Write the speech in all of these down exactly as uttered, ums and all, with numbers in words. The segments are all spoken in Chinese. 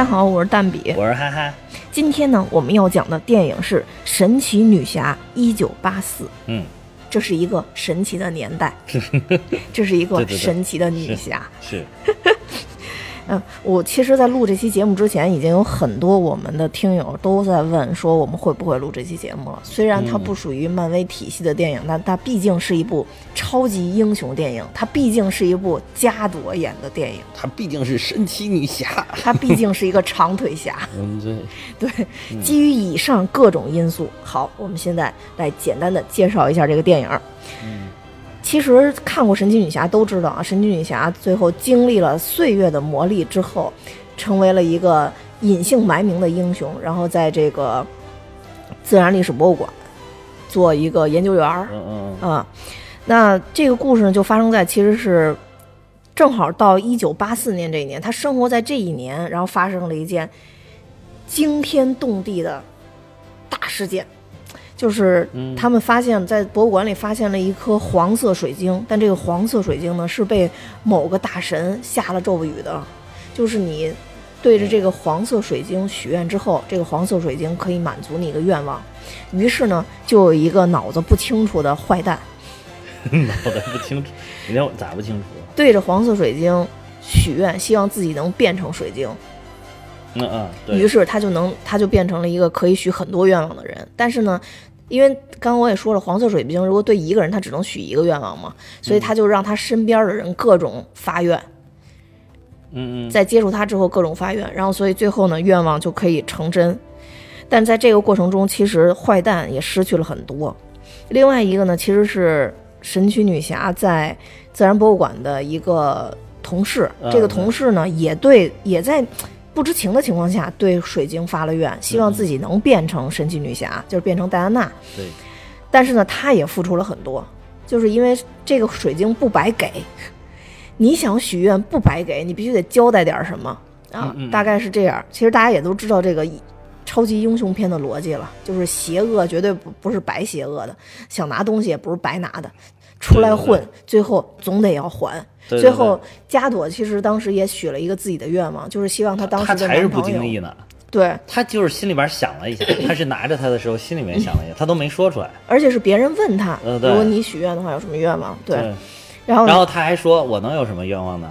家好，我是蛋比，我是哈哈。今天呢，我们要讲的电影是《神奇女侠一九八四》。嗯，这是一个神奇的年代，这是一个神奇的女侠。对对对是。是嗯，我其实在录这期节目之前，已经有很多我们的听友都在问说我们会不会录这期节目了。虽然它不属于漫威体系的电影，但它毕竟是一部超级英雄电影，它毕竟是一部加朵演的电影，它毕竟是神奇女侠，它毕竟是一个长腿侠。嗯，对对。基于以上各种因素，好，我们现在来简单的介绍一下这个电影。嗯。其实看过神奇女侠都知道啊，神奇女侠最后经历了岁月的磨砺之后，成为了一个隐姓埋名的英雄，然后在这个自然历史博物馆做一个研究员儿。嗯嗯啊，那这个故事呢，就发生在其实是正好到一九八四年这一年，他生活在这一年，然后发生了一件惊天动地的大事件。就是他们发现在博物馆里发现了一颗黄色水晶，但这个黄色水晶呢是被某个大神下了咒语的，就是你对着这个黄色水晶许愿之后，这个黄色水晶可以满足你一个愿望。于是呢，就有一个脑子不清楚的坏蛋，脑子不清楚，你让我咋不清楚？对着黄色水晶许愿，希望自己能变成水晶。嗯嗯，对。于是他就能，他就变成了一个可以许很多愿望的人。但是呢，因为刚刚我也说了，黄色水晶如果对一个人，他只能许一个愿望嘛，所以他就让他身边的人各种发愿。嗯嗯，在接触他之后各种发愿，然后所以最后呢，愿望就可以成真。但在这个过程中，其实坏蛋也失去了很多。另外一个呢，其实是神奇女侠在自然博物馆的一个同事，这个同事呢，也对也在。不知情的情况下对水晶发了愿，希望自己能变成神奇女侠，嗯、就是变成戴安娜。对，但是呢，她也付出了很多，就是因为这个水晶不白给，你想许愿不白给，你必须得交代点什么啊、嗯嗯，大概是这样。其实大家也都知道这个超级英雄片的逻辑了，就是邪恶绝对不不是白邪恶的，想拿东西也不是白拿的，出来混，对对对，最后总得要还。对对对，最后加朵其实当时也许了一个自己的愿望，就是希望他当时的男朋友，他才是不经意呢，对，他就是心里边想了一下，他是拿着他的时候心里面想了一下，他都没说出来，而且是别人问他、呃、如果你许愿的话有什么愿望， 对, 对然后然后他还说我能有什么愿望呢，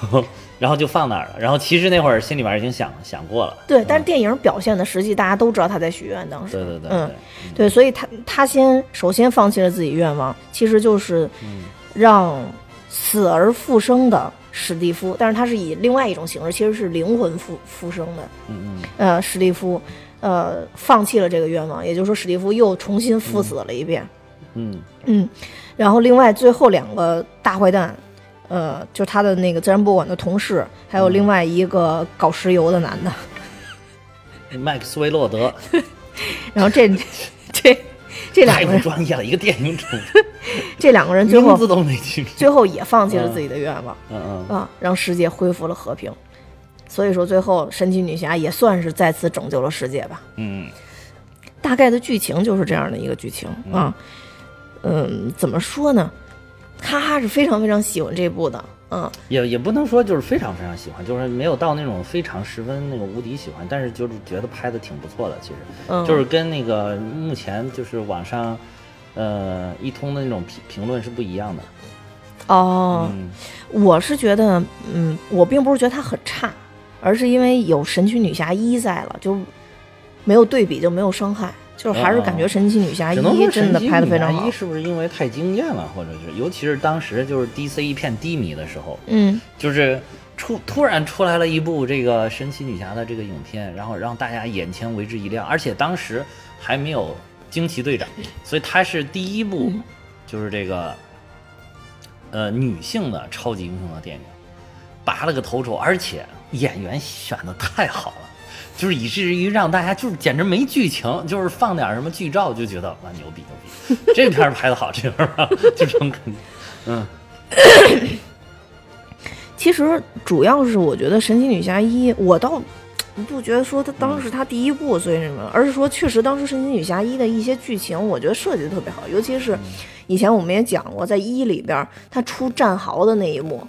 然后然后就放那儿了，然后其实那会儿心里边已经想想过了，对、嗯、但是电影表现的实际大家都知道他在许愿，当时对对对对、嗯、对，所以他他先首先放弃了自己愿望，其实就是让、嗯死而复生的史蒂夫，但是他是以另外一种形式，其实是灵魂复复生的。嗯嗯。呃，史蒂夫，呃，放弃了这个愿望，也就是说，史蒂夫又重新赴死了一遍。嗯 嗯, 嗯。然后，另外最后两个大坏蛋，呃，就是他的那个自然博物馆的同事，还有另外一个搞石油的男的，嗯、麦克斯韦洛德。然后这这。这两个人太不专业了，一个电影主这两个人最后最后也放弃了自己的愿望，嗯嗯嗯、啊，让世界恢复了和平。所以说，最后神奇女侠也算是再次拯救了世界吧。嗯，大概的剧情就是这样的一个剧情啊。嗯, 嗯，怎么说呢？哈哈，是非常非常喜欢这部的。嗯，也也不能说就是非常非常喜欢，就是没有到那种非常十分那个无敌喜欢，但是就是觉得拍的挺不错的，其实、嗯、就是跟那个目前就是网上呃一通的那种评评论是不一样的。哦、嗯、我是觉得嗯我并不是觉得它很差，而是因为有神奇女侠一在了，就没有对比就没有伤害，就是还是感觉神奇女侠一真的拍得非常好。一是不是因为太惊艳了，或者是尤其是当时就是 D C 一片低迷的时候，嗯，就是出突然出来了一部这个神奇女侠的这个影片，然后让大家眼前为之一亮，而且当时还没有惊奇队长，所以她是第一部就是这个呃女性的超级英雄的电影，拔了个头筹，而且演员选得太好了。就是以至于让大家就是简直没剧情，就是放点什么剧照就觉得哇牛逼牛逼，这片拍得好，这片就这种感觉。嗯，其实主要是我觉得《神奇女侠一》，我倒不觉得说它当时它第一部，所以什么，而是说确实当时《神奇女侠一》的一些剧情，我觉得设计的特别好，尤其是以前我们也讲过，在一里边它出战壕的那一幕。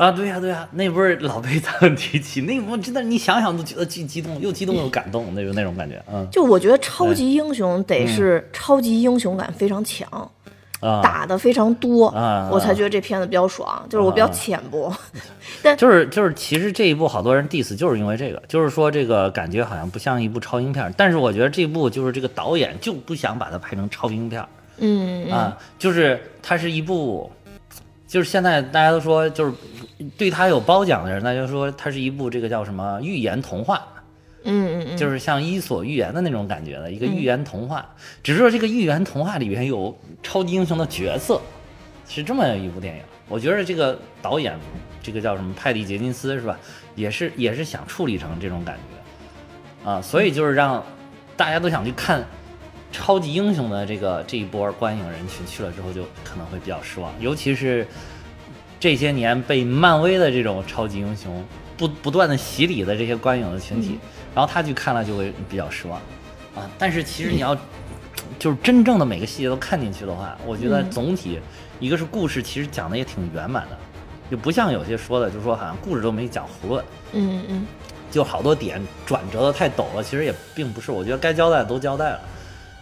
啊，对呀、啊、对呀、啊，那波老被他们提起，那波真的你想想都觉得既激动又激动又感动，那种那种感觉。嗯，就我觉得超级英雄得是超级英雄感非常强，嗯、打的非常多、啊，我才觉得这片子比较爽。啊、就是我比较浅薄，啊、但就是就是其实这一部好多人 diss 就是因为这个，就是说这个感觉好像不像一部超英片，但是我觉得这部就是这个导演就不想把它拍成超英片，嗯啊，就是它是一部。就是现在大家都说，就是对他有褒奖的人，那就说它是一部这个叫什么寓言童话，嗯嗯嗯，就是像伊索寓言的那种感觉的一个寓言童话，嗯、只是说这个寓言童话里边有超级英雄的角色，是这么一部电影。我觉得这个导演，这个叫什么派蒂·杰金斯是吧？也是也是想处理成这种感觉，啊，所以就是让大家都想去看。超级英雄的这个这一波观影人群去了之后，就可能会比较失望，尤其是这些年被漫威的这种超级英雄不不断的洗礼的这些观影的群体，嗯、然后他去看了就会比较失望啊。但是其实你要、嗯、就是真正的每个细节都看进去的话，我觉得总体、嗯、一个是故事其实讲的也挺圆满的，就不像有些说的，就说好像故事都没讲囫囵，嗯嗯，就好多点转折的太陡了，其实也并不是，我觉得该交代的都交代了。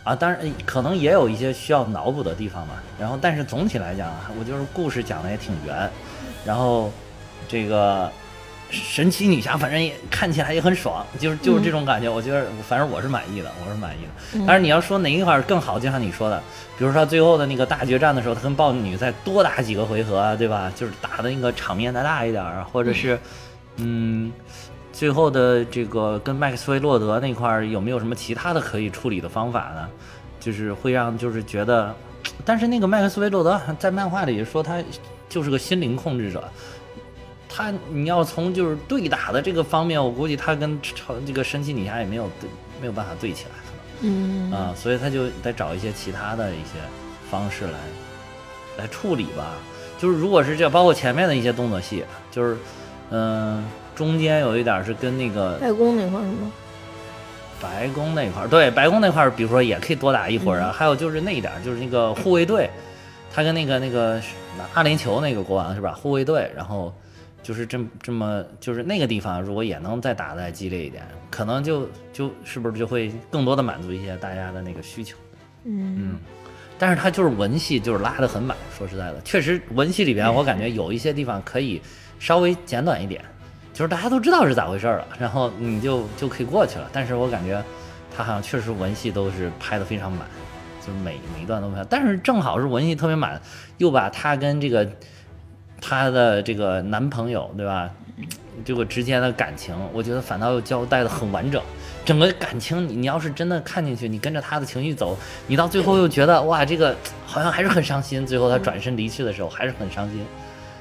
啊，当然可能也有一些需要脑补的地方嘛。然后，但是总体来讲啊，我就是故事讲的也挺圆，然后这个神奇女侠反正也看起来也很爽，就是就是这种感觉。我觉得反正我是满意的，我是满意的。但是你要说哪一块更好，就像你说的，比如说最后的那个大决战的时候，他跟豹女再多打几个回合啊，对吧？就是打的那个场面再大一点啊，或者是嗯。最后的这个跟麦克斯韦洛德那块有没有什么其他的可以处理的方法呢？就是会让就是觉得，但是那个麦克斯韦洛德在漫画里说他就是个心灵控制者，他你要从就是对打的这个方面，我估计他跟超这个神奇女侠也没有对没有办法对起来，嗯啊、呃，所以他就得找一些其他的一些方式来来处理吧。就是如果是这包括前面的一些动作戏，就是嗯。呃中间有一点是跟那个白宫那块什么，白宫那块对白宫那块，比如说也可以多打一会儿啊。嗯、还有就是那一点，就是那个护卫队，他跟那个那个阿联酋那个国王是吧？护卫队，然后就是这么这么就是那个地方，如果也能再打再激烈一点，可能就就是不是就会更多的满足一些大家的那个需求。嗯嗯，但是他就是文戏就是拉得很满，说实在的，确实文戏里边我感觉有一些地方可以稍微简短一点。就是大家都知道是咋回事了，然后你就就可以过去了。但是我感觉，他好像确实文戏都是拍得非常满，就是每每一段都拍。但是正好是文戏特别满，又把他跟这个他的这个男朋友对吧，这个之间的感情，我觉得反倒又交代得很完整。整个感情你你要是真的看进去，你跟着他的情绪走，你到最后又觉得哇，这个好像还是很伤心。最后他转身离去的时候，还是很伤心。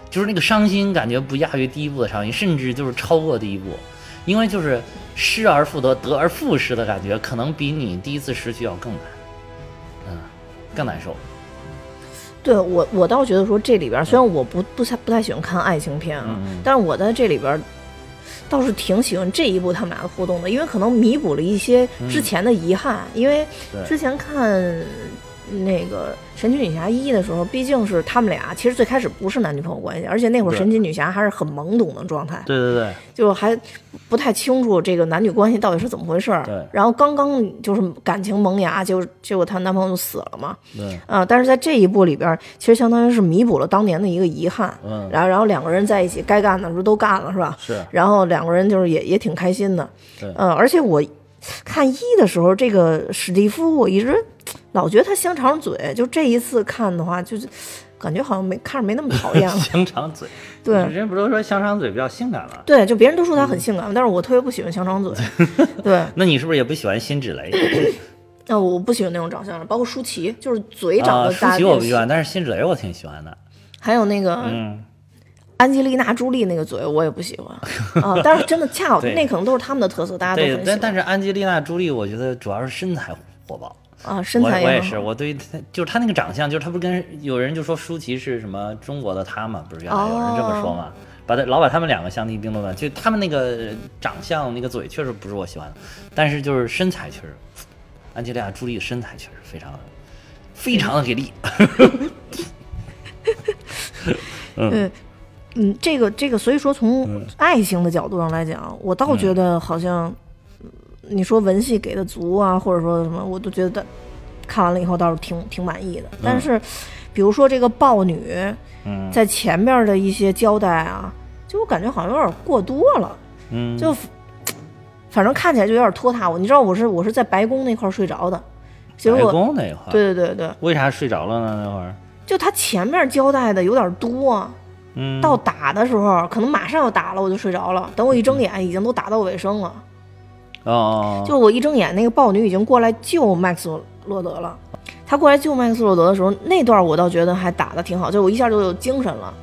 就是那个伤心感觉不亚于第一部的伤心，甚至就是超过第一部，因为就是失而复得，得而复失的感觉，可能比你第一次失去要更难，嗯，更难受。对我，我倒觉得说这里边，虽然我不不太不太喜欢看爱情片啊，嗯、但是我在这里边倒是挺喜欢这一部他们俩的互动的，因为可能弥补了一些之前的遗憾，嗯、因为之前看。那个神奇女侠一的时候，毕竟是他们俩其实最开始不是男女朋友关系，而且那会儿神奇女侠还是很懵懂的状态，对对对，就还不太清楚这个男女关系到底是怎么回事，对，然后刚刚就是感情萌芽，结果结果她男朋友就死了嘛，对啊、呃，但是在这一部里边其实相当于是弥补了当年的一个遗憾，嗯，然后然后两个人在一起该干的时候都干了是吧，是，然后两个人就是也也挺开心的，嗯、呃，而且我看一的时候，这个史蒂夫我一直老觉得他香肠嘴，就这一次看的话，就是感觉好像没看着没那么讨厌了。香肠嘴，对，人不都说香肠嘴比较性感吗？对，就别人都说他很性感，嗯、但是我特别不喜欢香肠嘴。对，那你是不是也不喜欢辛芷蕾？那、呃、我不喜欢那种长相的，包括舒淇，就是嘴长得大、啊。舒淇我不喜欢，但是辛芷蕾我挺喜欢的。还有那个。嗯安吉丽娜·朱莉那个嘴我也不喜欢啊，但是真的恰好那可能都是他们的特色，大家都很喜欢。对，但是安吉丽娜·朱莉，我觉得主要是身材火爆啊，身材我。我也是，我对就是她那个长相，就是她不跟有人就说舒淇是什么中国的她嘛，不是原来有人这么说嘛，哦、把她老把他们两个相提并论了，就他们那个长相那个嘴确实不是我喜欢的，但是就是身材确实，安吉丽娜·朱莉的身材确实非常非常的给力。嗯。嗯嗯，这个这个，所以说从爱情的角度上来讲，我倒觉得好像你说文戏给的足啊，或者说什么，我都觉得看完了以后倒是挺挺满意的。但是，比如说这个豹女，嗯，在前面的一些交代啊，就我感觉好像有点过多了，嗯，就反正看起来就有点拖沓我。你知道我是我是在白宫那块睡着的，结果白宫那块，对对对对，为啥睡着了呢？那会儿就他前面交代的有点多。嗯，到打的时候可能马上要打了，我就睡着了。等我一睁眼，已经都打到尾声了。哦，就我一睁眼，那个豹女已经过来救麦克斯洛德了。他过来救麦克斯洛德的时候，那段我倒觉得还打得挺好，就我一下就有精神了。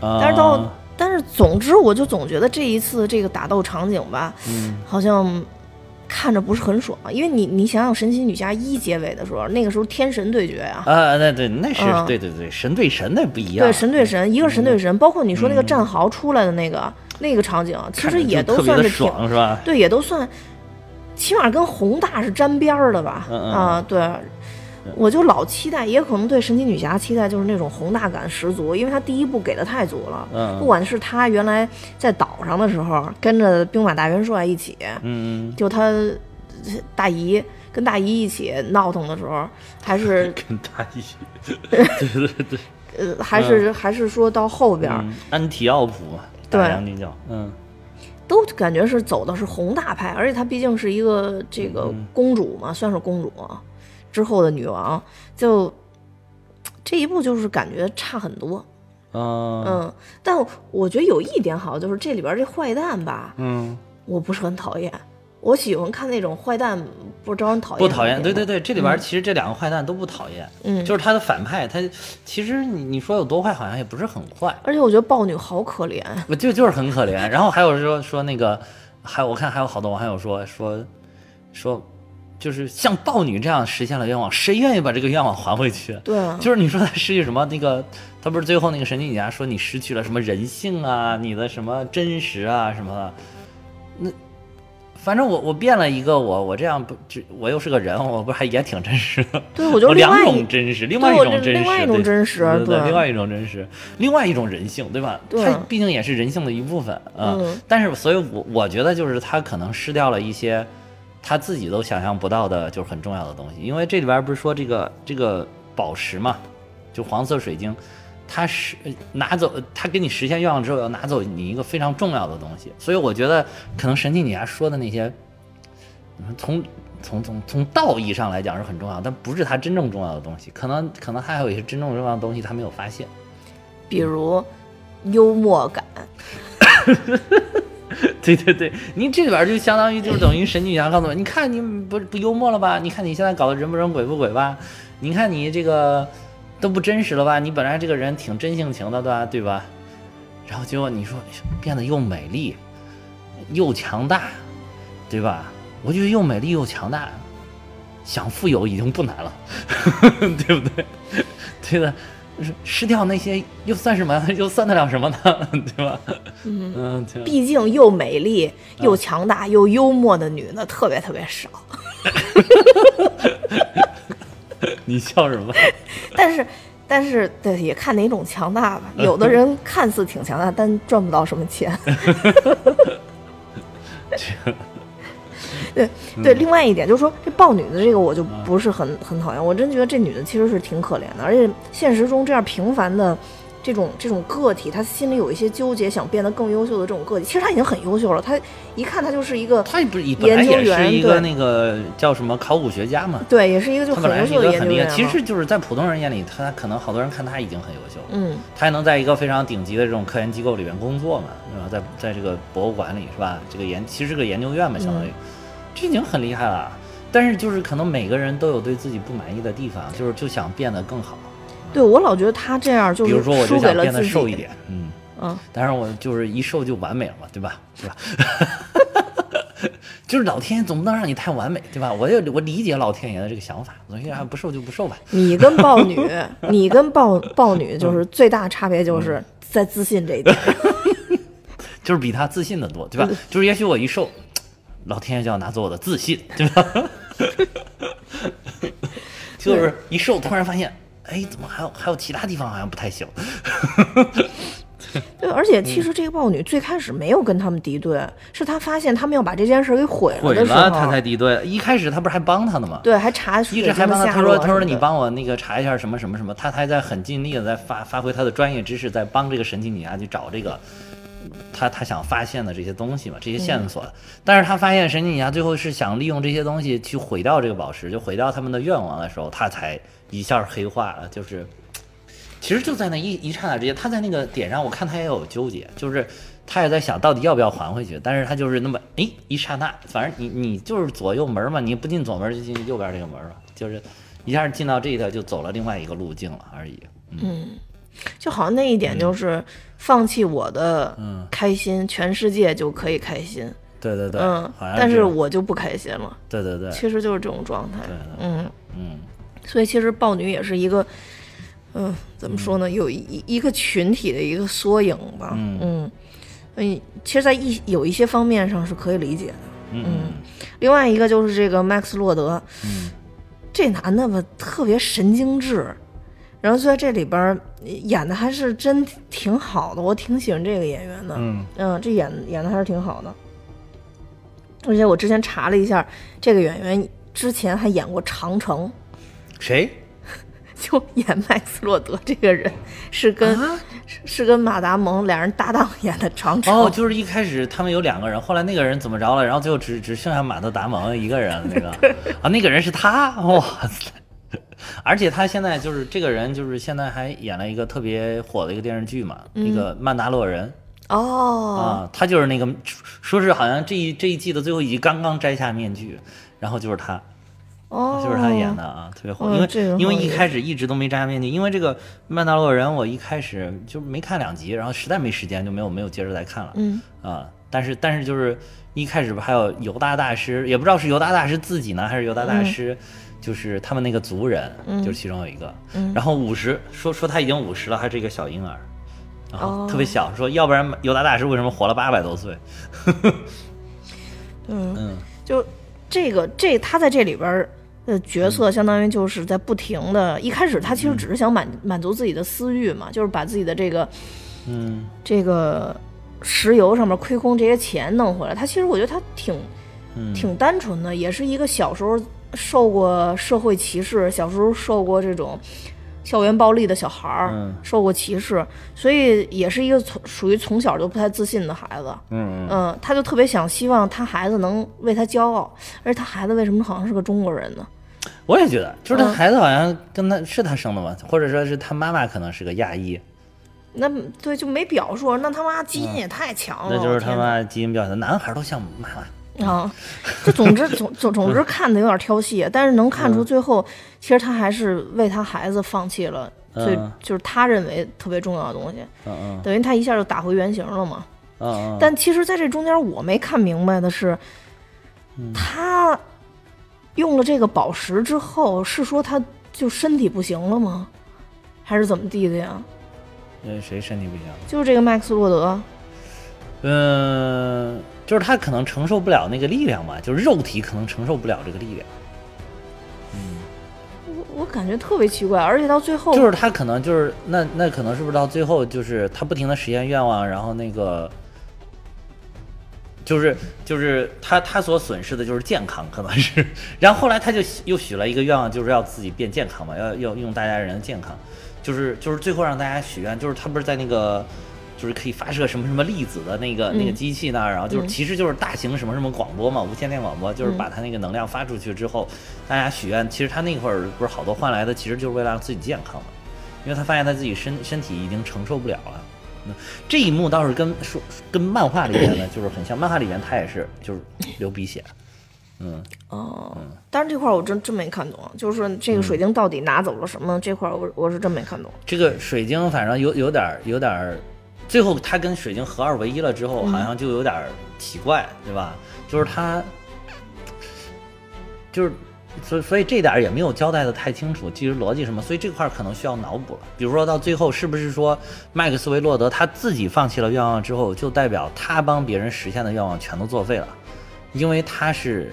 哦，但是到但是总之，我就总觉得这一次这个打斗场景吧，嗯，好像看着不是很爽。因为你你想想，《神奇女侠一》结尾的时候，那个时候天神对决啊，啊，那对那是、嗯、对对对，神对神那不一样，对神对神，一个神对神，嗯、包括你说那个战壕出来的那个、嗯、那个场景，其实也都算是挺爽是吧？对，也都算，起码跟宏大是沾边的吧？嗯嗯啊，对，我就老期待，也可能对神奇女侠期待就是那种宏大感十足，因为她第一部给的太足了，嗯、不管是她原来在岛上的时候跟着兵马大元帅一起，嗯，就她大姨跟大姨一起闹腾的时候，还是跟大姨，对对对，呃，还是、嗯、还是说到后边、嗯、安提奥普嘛，对，那叫嗯。都感觉是走的是宏大派，而且她毕竟是一个这个公主嘛，嗯、算是公主之后的女王，就这一步就是感觉差很多。嗯, 嗯但我觉得有一点好，就是这里边这坏蛋吧，嗯，我不是很讨厌，我喜欢看那种坏蛋不招人讨厌，不讨厌，对对对，这里边其实这两个坏蛋都不讨厌，嗯，就是他的反派，他其实你你说有多坏，好像也不是很坏，而且我觉得豹女好可怜，我就就是很可怜。然后还有说说那个，还有我看还有好多网友说说说。说就是像豹女这样实现了愿望，谁愿意把这个愿望还回去？对啊，就是你说她失去什么那个，她不是最后那个神奇女侠说你失去了什么人性啊，你的什么真实啊什么的。那反正我我变了一个我我这样不，我又是个人，我不是还也挺真实的。对，我就另外我两种真实，另外一种真实，另外一种真实，对，对对对对另外一种真实，另外一种人性，对吧？对，它毕竟也是人性的一部分啊、嗯嗯。但是，所以我我觉得就是她可能失掉了一些。他自己都想象不到的，就是很重要的东西。因为这里边不是说这个这个宝石嘛，就黄色水晶，它是拿走，它给你实现愿望之后要拿走你一个非常重要的东西。所以我觉得，可能神奇女侠说的那些，从从从从道义上来讲是很重要，但不是它真正重要的东西。可能可能它还有一些真正重要的东西它没有发现，比如幽默感。对对对，你这里边就相当于就是等于神奇女侠告诉我，你看你不不幽默了吧？你看你现在搞得人不人鬼不鬼吧？你看你这个都不真实了吧？你本来这个人挺真性情的，对吧？对吧？然后结果你说变得又美丽又强大，对吧？我觉得又美丽又强大，想富有已经不难了，对不对？对的。失掉那些又算什么？又算得了什么呢？对吧？嗯嗯，毕竟又美丽又强大、嗯、又幽默的女的特别特别少。你笑什么？但是但是对，也看哪种强大吧。有的人看似挺强大，但赚不到什么钱。对对，另外一点就是说，这豹女的这个我就不是很很讨厌，我真觉得这女的其实是挺可怜的，而且现实中这样平凡的这种这种个体，她心里有一些纠结，想变得更优秀的这种个体，其实她已经很优秀了，她一看她就是一个，她不是本来也是一个那个叫什么考古学家嘛，对，也是一个就很优秀的研究员，其实就是在普通人眼里，她可能好多人看她已经很优秀，嗯，她还能在一个非常顶级的这种科研机构里面工作嘛，对吧？在在这个博物馆里是吧？这个研其实是个研究院嘛，相当于。嗯，这已经很厉害了，但是就是可能每个人都有对自己不满意的地方，就是就想变得更好。对，我老觉得他这样就是，比如说我就想变得瘦一点，嗯嗯，但是我就是一瘦就完美了嘛，对吧？对吧？就是老天爷总不能让你太完美，对吧？我就我理解老天爷的这个想法，所以啊，不瘦就不瘦吧。你跟豹女，你跟豹豹女就是最大差别就是在自信这一点，就是比他自信的多，对吧？就是也许我一瘦。老天爷就要拿走我的自信，对吧？就是一瘦，突然发现，哎，怎么还有还有其他地方好像不太行？对，而且其实这个豹女最开始没有跟他们敌对，嗯、是她发现他们要把这件事给毁了的时候，毁了她才敌对。一开始她不是还帮他的吗？对，还查一直还帮他。他说他说你帮我那个查一下什么什么什么，他还在很尽力的在发发挥他的专业知识，在帮这个神奇女侠去找这个。他他想发现的这些东西嘛，这些线索，嗯、但是他发现神奇女侠最后是想利用这些东西去毁掉这个宝石，就毁掉他们的愿望的时候，他才一下黑化了。就是，其实就在那一一刹那之间，他在那个点上，我看他也有纠结，就是他也在想到底要不要还回去，但是他就是那么哎一刹那，反正你你就是左右门嘛，你不进左门就进右边这个门了，就是一下进到这一条就走了另外一个路径了而已。嗯。嗯，就好像那一点就是放弃我的开心，嗯、全世界就可以开心。对对对，嗯，但是我就不开心了。对对对，其实就是这种状态。对对对，嗯嗯，所以其实豹女也是一个，嗯、呃，怎么说呢，有一一个群体的一个缩影吧。嗯嗯嗯，其实在一有一些方面上是可以理解的。嗯，嗯另外一个就是这个麦克斯洛德，嗯、这男的吧特别神经质。然后就在这里边演的还是真挺好的，我挺喜欢这个演员的。嗯嗯，这演演的还是挺好的。而且我之前查了一下，这个演员之前还演过《长城》。谁？就演麦克斯洛德这个人是跟、啊、是跟马达蒙两人搭档演的《长城》。哦，就是一开始他们有两个人，后来那个人怎么着了，然后最后只只剩下马达蒙一个人那个啊，那个人是他，哇塞！而且他现在就是这个人，就是现在还演了一个特别火的一个电视剧嘛，嗯、那个《曼达洛人》哦，啊，他就是那个说是好像这一这一季的最后一集刚刚摘下面具，然后就是他，哦，就是他演的啊，特别火，哦、因为、这个、因为一开始一直都没摘下面具，因为这个《曼达洛人》我一开始就没看两集，然后实在没时间就没有没有接着再看了，嗯啊，但是但是就是一开始还有犹大大师，也不知道是犹大大师自己呢还是犹大大师。嗯，就是他们那个族人，嗯、就是其中有一个，嗯、然后五十说说他已经五十了，还是一个小婴儿，然后特别小，哦、说要不然尤达大师为什么活了八百多岁？嗯嗯，就这个这他在这里边的角色，相当于就是在不停的，嗯、一开始他其实只是想满、嗯、满足自己的私欲嘛，就是把自己的这个，嗯，这个石油上面亏空这些钱弄回来。他其实我觉得他挺、嗯、挺单纯的，也是一个小时候。受过社会歧视，小时候受过这种校园暴力的小孩儿，嗯、受过歧视，所以也是一个从属于从小就不太自信的孩子。嗯嗯、呃，他就特别想希望他孩子能为他骄傲，而且他孩子为什么好像是个中国人呢？我也觉得，就是他孩子好像跟他、嗯、是他生的吗？或者说是他妈妈可能是个亚裔。那对，就没表述。那他妈基因也太强了。嗯、那就是他妈基因表现，男孩都像妈妈。啊，就总之总总总之看的有点挑戏，但是能看出最后，嗯、其实他还是为他孩子放弃了最、嗯、就是他认为特别重要的东西，嗯嗯、等于他一下就打回原形了嘛。嗯嗯、但其实在这中间我没看明白的是，嗯、他用了这个宝石之后，是说他就身体不行了吗？还是怎么地的呀？呃，谁身体不行？就是这个麦克斯洛德。嗯。就是他可能承受不了那个力量嘛，就是肉体可能承受不了这个力量。嗯，我我感觉特别奇怪，而且到最后就是他可能就是那那可能是不是到最后就是他不停的实现愿望，然后那个就是就是他他所损失的就是健康可能是，然后后来他就又许了一个愿望，就是要自己变健康嘛，要要用大家人的健康，就是就是最后让大家许愿，就是他不是在那个。就是可以发射什么什么粒子的那个、嗯、那个机器那儿，然后就是其实就是大型什么什么广播嘛，无线电广播，就是把它那个能量发出去之后，嗯、大家许愿。其实他那会儿不是好多换来的，其实就是为了让自己健康嘛，因为他发现他自己身身体已经承受不了了。嗯、这一幕倒是跟说跟漫画里面呢就是很像，漫画里面他也是就是流鼻血。嗯哦，但是这块我真真没看懂，就是这个水晶到底拿走了什么？嗯、这块我我是真没看懂。这个水晶反正有有点有点。最后他跟水晶合二为一了之后，好像就有点奇怪，嗯、对吧？就是他，就是所以所以这点也没有交代的太清楚，其实逻辑什么，所以这块可能需要脑补了。比如说到最后，是不是说麦克斯韦洛德他自己放弃了愿望之后，就代表他帮别人实现的愿望全都作废了？因为他是，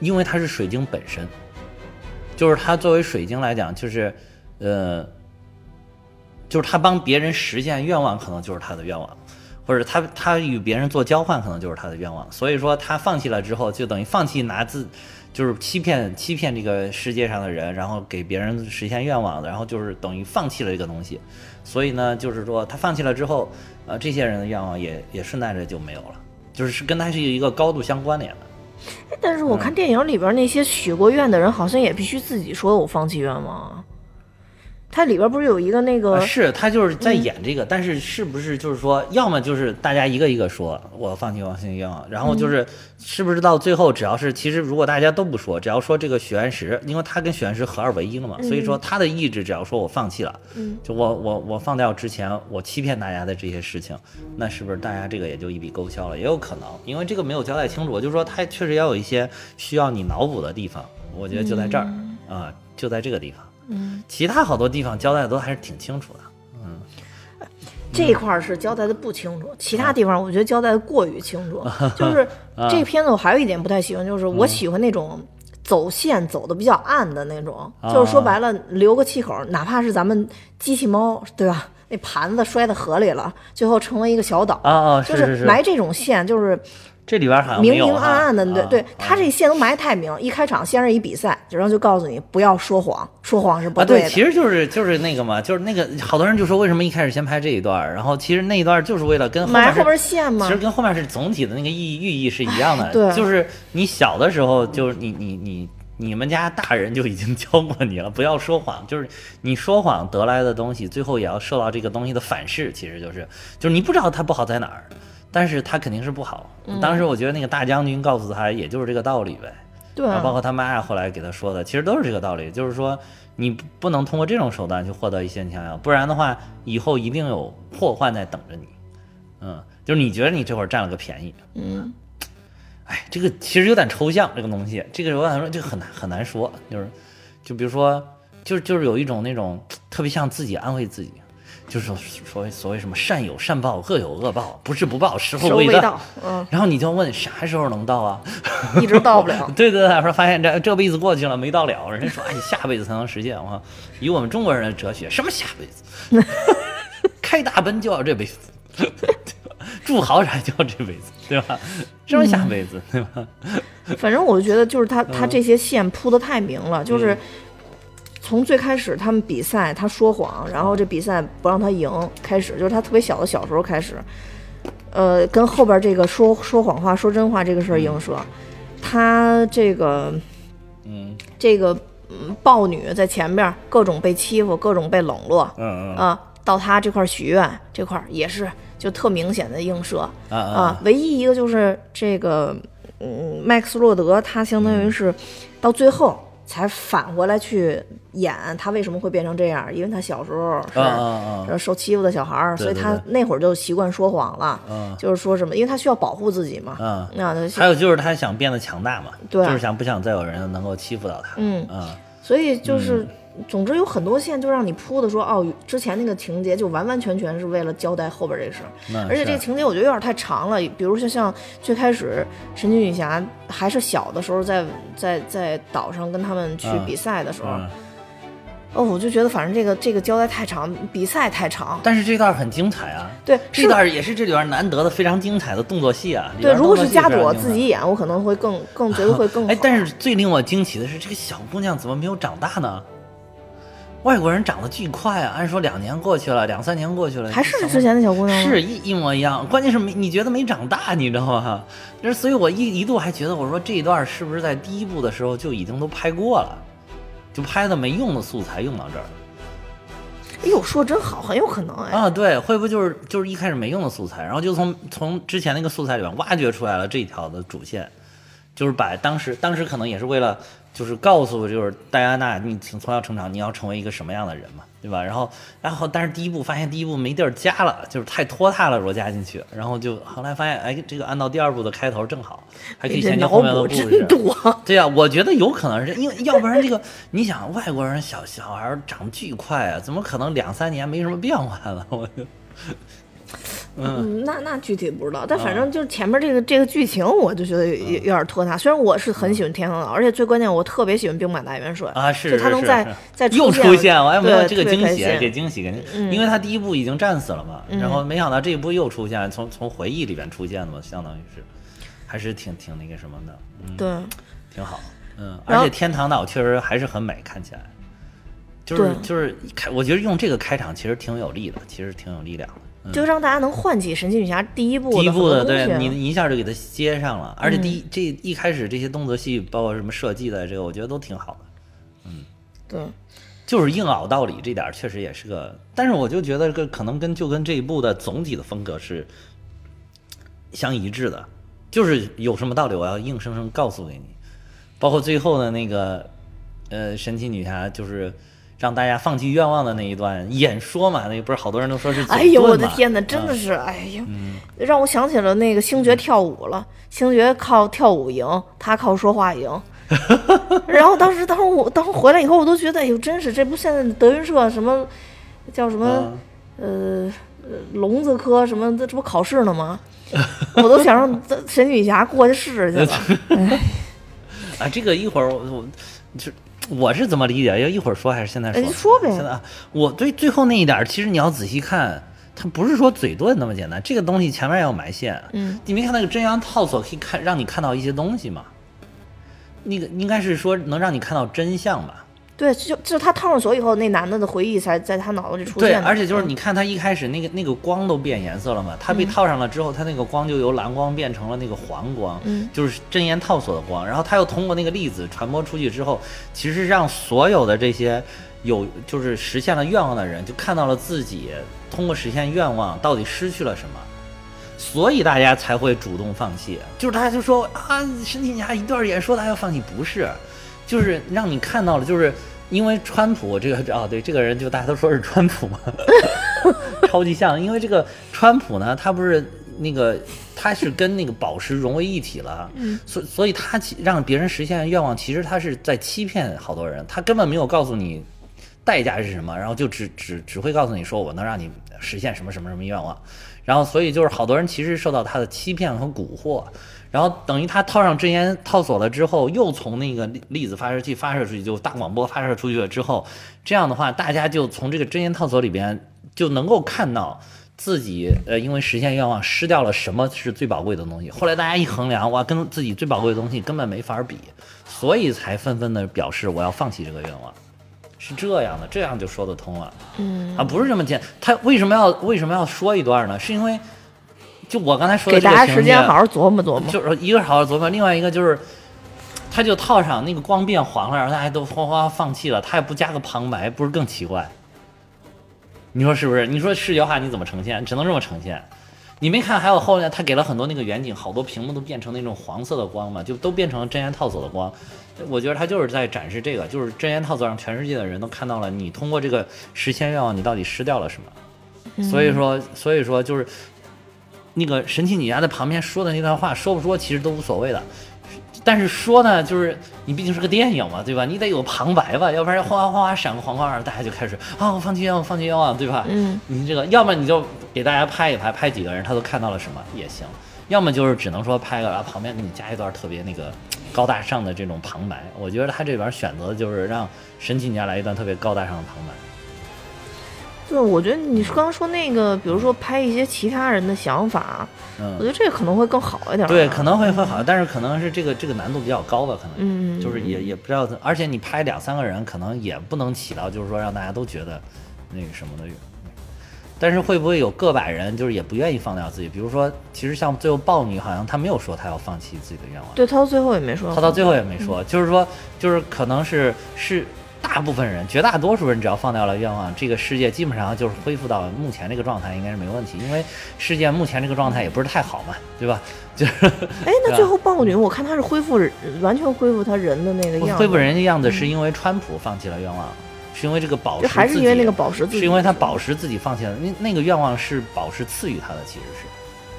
因为他是水晶本身，就是他作为水晶来讲，就是呃。就是他帮别人实现愿望可能就是他的愿望，或者他他与别人做交换可能就是他的愿望，所以说他放弃了之后就等于放弃拿自就是欺骗欺骗这个世界上的人，然后给别人实现愿望，然后就是等于放弃了这个东西，所以呢就是说他放弃了之后呃，这些人的愿望也也顺带着就没有了，就是跟他是一个高度相关联的。但是我看电影里边那些许过愿的人好像也必须自己说我放弃愿望，他里边不是有一个那个、啊、是他就是在演这个、嗯、但是是不是就是说要么就是大家一个一个说我放弃我放弃愿望，然后就是是不是到最后只要是其实如果大家都不说，只要说这个许愿石，因为他跟许愿石合二为一了嘛、嗯、所以说他的意志只要说我放弃了、嗯、就我我我放掉之前我欺骗大家的这些事情，那是不是大家这个也就一笔勾销了，也有可能因为这个没有交代清楚，我就说他确实要有一些需要你脑补的地方，我觉得就在这儿啊、嗯呃、就在这个地方，嗯，其他好多地方交代的都还是挺清楚的，嗯，这一块是交代的不清楚，其他地方我觉得交代的过于清楚。啊、就是、啊、这片子我还有一点不太喜欢，就是我喜欢那种走线走的比较暗的那种，嗯、就是说白了留个气口，哪怕是咱们机器猫，对吧？那盘子摔到河里了，最后成为一个小岛啊、哦，就是埋这种线，就是。这里边好像明明暗暗的，对、啊、对，他这线都埋太明、啊。一开场先是一比赛，然后就告诉你不要说谎，说谎是不对的。啊、对，其实就是就是那个嘛，就是那个好多人就说为什么一开始先拍这一段，然后其实那一段就是为了跟后面埋后边线嘛，其实跟后面是总体的那个意寓意是一样的。对，就是你小的时候，就是你你你你们家大人就已经教过你了，不要说谎。就是你说谎得来的东西，最后也要受到这个东西的反噬。其实就是就是你不知道它不好在哪儿。但是他肯定是不好，当时我觉得那个大将军告诉他也就是这个道理呗，对、嗯，包括他妈后来给他说的其实都是这个道理，就是说你不能通过这种手段去获得一些你想要，不然的话以后一定有祸患在等着你，嗯，就是你觉得你这会儿占了个便宜，嗯，哎，这个其实有点抽象这个东西，这个我想说这个很难很难说，就是就比如说就是就是有一种那种特别像自己安慰自己，就是说所谓什么善有善报恶有恶报，不是不报时候未到，嗯，然后你就问啥时候能到啊，一直到不了对对对，发现这这辈子过去了没到了，人家说哎下辈子才能实现，我以我们中国人的哲学什么下辈子开大奔就要这辈子住豪宅就要这辈子，对吧，什么下辈子、嗯、对吧，反正我觉得就是他、嗯、他这些线铺得太明了，就是、嗯从最开始他们比赛他说谎，然后这比赛不让他赢开始，就是他特别小的小时候开始，呃，跟后边这个说说谎话说真话这个事儿映射，他这个嗯这个豹女在前边各种被欺负各种被冷落，嗯啊，到他这块许愿这块也是就特明显的映射啊，唯一一个就是这个嗯麦克斯洛德他相当于是到最后才返回来去演他为什么会变成这样，因为他小时候是、啊啊啊、受欺负的小孩，对对对，所以他那会儿就习惯说谎了、啊、就是说什么因为他需要保护自己嘛、啊、那还有就是他想变得强大嘛，对，就是想不想再有人能够欺负到他，嗯啊，所以就是、嗯、总之有很多线就让你铺的说哦之前那个情节就完完全全是为了交代后边这事，而且这个情节我觉得有点太长了，比如说像最开始神奇女侠还是小的时候在在在岛上跟他们去比赛的时候、嗯嗯、哦我就觉得反正这个这个交代太长，比赛太长，但是这段很精彩啊，对，这段也是这段难得的非常精彩的动作戏啊，对，如果是加朵自己演我可能会更更觉得会更好、啊、哎，但是最令我惊奇的是这个小姑娘怎么没有长大呢，外国人长得巨快啊，按说两年过去了两三年过去了还是之前的小姑娘是一一模一样，关键是没你觉得没长大你知道吗，所以我一一度还觉得我说这一段是不是在第一部的时候就已经都拍过了，就拍的没用的素材用到这儿，哎呦说真好，很有可能哎啊对，会不会就是就是一开始没用的素材，然后就从从之前那个素材里面挖掘出来了这一条的主线，就是把当时当时可能也是为了就是告诉就是戴安娜你从小成长你要成为一个什么样的人嘛，对吧，然后然后但是第一部发现第一部没地儿加了，就是太拖沓了若加进去，然后就后来发现哎这个按到第二部的开头正好还可以衔接后面的故事，对啊，我觉得有可能是因为要不然这个你想外国人小小孩长巨快啊，怎么可能两三年没什么变化了，我就嗯，那那具体不知道，但反正就是前面这个、啊、这个剧情，我就觉得有、嗯、有点拖沓。虽然我是很喜欢天恒老，而且最关键我特别喜欢兵马大元帅啊，是，就他能在在又出现，我还没有这个惊喜，这惊喜肯定、嗯，因为他第一部已经战死了嘛，嗯、然后没想到这一部又出现，从从回忆里边出现的嘛，相当于是，还是挺挺那个什么的，嗯、对，挺好，嗯，而且天堂岛确实还是很美，看起来。就是就是开，我觉得用这个开场其实挺有力的，其实挺有力量的，嗯、就让大家能唤起神奇女侠第一部的第一部的，对你一下就给它接上了，而且第一、嗯、这一开始这些动作戏，包括什么设计的这个，我觉得都挺好的，嗯，对，就是硬熬道理这点确实也是个，但是我就觉得可能跟就跟这一部的总体的风格是相一致的，就是有什么道理我要硬生生告诉给你，包括最后的那个呃神奇女侠就是。让大家放弃愿望的那一段演说嘛，那不是好多人都说是哎呦我的天哪，真的是、嗯、哎呀，让我想起了那个星爵跳舞了，星爵靠跳舞赢，他靠说话赢。然后当时当时我当时回来以后，我都觉得哎呦，真是这不现在德云社什么叫什么、嗯、呃聋子科什么，这不考试呢吗？我都想让神女侠过去试试去了。啊，这个一会儿我我就。我是怎么理解？要一会儿说还是现在说？说呗。现在我对最后那一点，其实你要仔细看，它不是说嘴遁那么简单。这个东西前面要埋线，嗯，你没看那个真阳套索可以看，让你看到一些东西吗？那个应该是说能让你看到真相吧？对，就就他套上锁以后，那男的的回忆才在他脑子里出现。对，而且就是你看他一开始那个那个光都变颜色了嘛，他被套上了之后，嗯、他那个光就由蓝光变成了那个黄光，嗯、就是真言套索的光。然后他又通过那个粒子传播出去之后，其实让所有的这些有就是实现了愿望的人，就看到了自己通过实现愿望到底失去了什么，所以大家才会主动放弃。就是大家就说啊，神奇女侠一段演说他要放弃，不是。就是让你看到了，就是因为川普这个啊，对这个人就大家都说是川普嘛，超级像。因为这个川普呢，他不是那个他是跟那个宝石融为一体了，所所以他让别人实现愿望，其实他是在欺骗好多人，他根本没有告诉你代价是什么，然后就只只只会告诉你说我能让你实现什么什么什么愿望，然后所以就是好多人其实受到他的欺骗和蛊惑。然后等于他套上真言套索了之后，又从那个粒子发射器发射出去，就大广播发射出去了之后，这样的话大家就从这个真言套索里边就能够看到自己呃因为实现愿望失掉了什么是最宝贵的东西。后来大家一衡量，哇，跟自己最宝贵的东西根本没法比，所以才纷纷的表示我要放弃这个愿望，是这样的，这样就说得通了。嗯啊，不是这么简单。他为什么要为什么要说一段呢？是因为。就我刚才说的这个情节，给大家时间好好琢磨琢磨。就是一个好好琢磨，另外一个就是，他就套上那个光变黄了，然后大家都哗哗放弃了，他也不加个旁白，不是更奇怪？你说是不是？你说视觉化你怎么呈现？只能这么呈现。你没看还有后面他给了很多那个远景，好多屏幕都变成那种黄色的光嘛，就都变成真言套索的光。我觉得他就是在展示这个，就是真言套索让全世界的人都看到了你通过这个实现愿望，你到底失掉了什么。嗯、所以说，所以说就是。那个神奇女侠在旁边说的那段话，说不说其实都无所谓的，但是说呢，就是你毕竟是个电影嘛，对吧？你得有旁白吧，要不然哗哗哗哗闪个黄光，大家就开始啊，我放弃愿望，放弃愿望，对吧？嗯，你这个，要么你就给大家拍一拍，拍几个人他都看到了什么也行，要么就是只能说拍个，旁边给你加一段特别那个高大上的这种旁白。我觉得他这边选择的就是让神奇女侠来一段特别高大上的旁白。对，我觉得你刚刚说那个，比如说拍一些其他人的想法，嗯，我觉得这个可能会更好一点。对，可能会会好，但是可能是这个这个难度比较高吧，可能，嗯，就是也也不知道，而且你拍两三个人，可能也不能起到就是说让大家都觉得那个什么的。但是会不会有个把人就是也不愿意放掉自己？比如说，其实像最后豹女，好像她没有说她要放弃自己的愿望，对，她到最后也没说，她到最后也没说，嗯、就是说，就是可能是是。大部分人，绝大多数人，只要放掉了愿望，这个世界基本上就是恢复到目前这个状态，应该是没问题。因为世界目前这个状态也不是太好嘛，对吧？就是，哎，那最后豹女，我看她是恢复完全恢复她人的那个样子，恢复人的样子，是因为川普放弃了愿望，嗯、是因为这个宝石，还是因为那个宝石自己，是因为他宝石自己放弃了，那那个愿望是宝石赐予他的，其实是。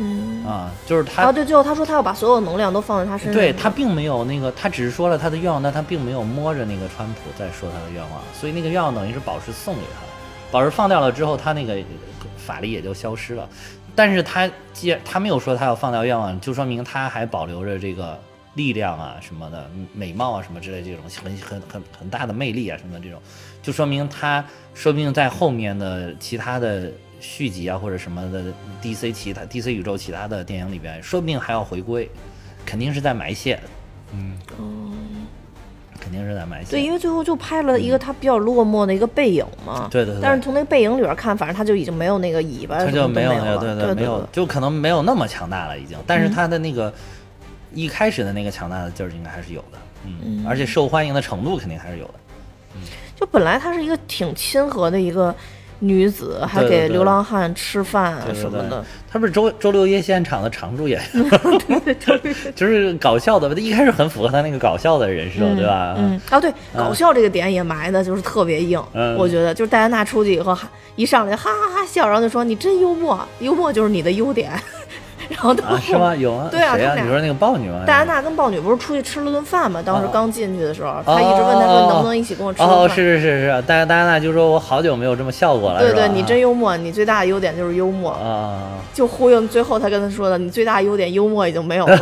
嗯啊，就是他啊，对，最后他说他要把所有能量都放在他身上。对，他并没有那个，他只是说了他的愿望，但他并没有摸着那个川普在说他的愿望，所以那个愿望等于是宝石送给他，宝石放掉了之后，他那个法力也就消失了。但是他既然他没有说他要放掉愿望，就说明他还保留着这个力量啊什么的，美貌啊什么之类，这种很很很很大的魅力啊什么的，这种就说明他说不定在后面的其他的续集啊或者什么的 D C 其他 D C 宇宙其他的电影里边，说不定还要回归，肯定是在埋线。嗯，肯定是在埋线。对，因为最后就拍了一个他比较落寞的一个背影嘛。嗯、对, 对对。但是从那个背影里边看，反正他就已经没有那个尾巴，他就没有了，对对 对, 对, 对，没有，就可能没有那么强大了已经。但是他的那个。嗯，一开始的那个强大的劲儿应该还是有的，嗯，嗯，而且受欢迎的程度肯定还是有的，嗯，就本来她是一个挺亲和的一个女子，还给流浪汉吃饭啊什么的。她不是周周六夜现场的常驻演员，对对对，就是搞笑的，一开始很符合她那个搞笑的人设，嗯，对吧？嗯，啊对，搞笑这个点也埋的就是特别硬，嗯，我觉得就是戴安娜出去以后，一上来哈哈 哈, 哈笑，然后就说你真幽默，幽默就是你的优点。然后啊，是吗？有啊，对啊，谁啊？你说那个豹女吗？戴安娜跟豹女不是出去吃了顿饭吗？当时刚进去的时候，哦，他一直问他说能不能一起跟我吃顿饭。哦，是是是是，戴戴安娜就说我好久没有这么笑过了。对对，你真幽默，你最大的优点就是幽默啊，就呼应最后他跟他说的，你最大的优点幽默已经没有了。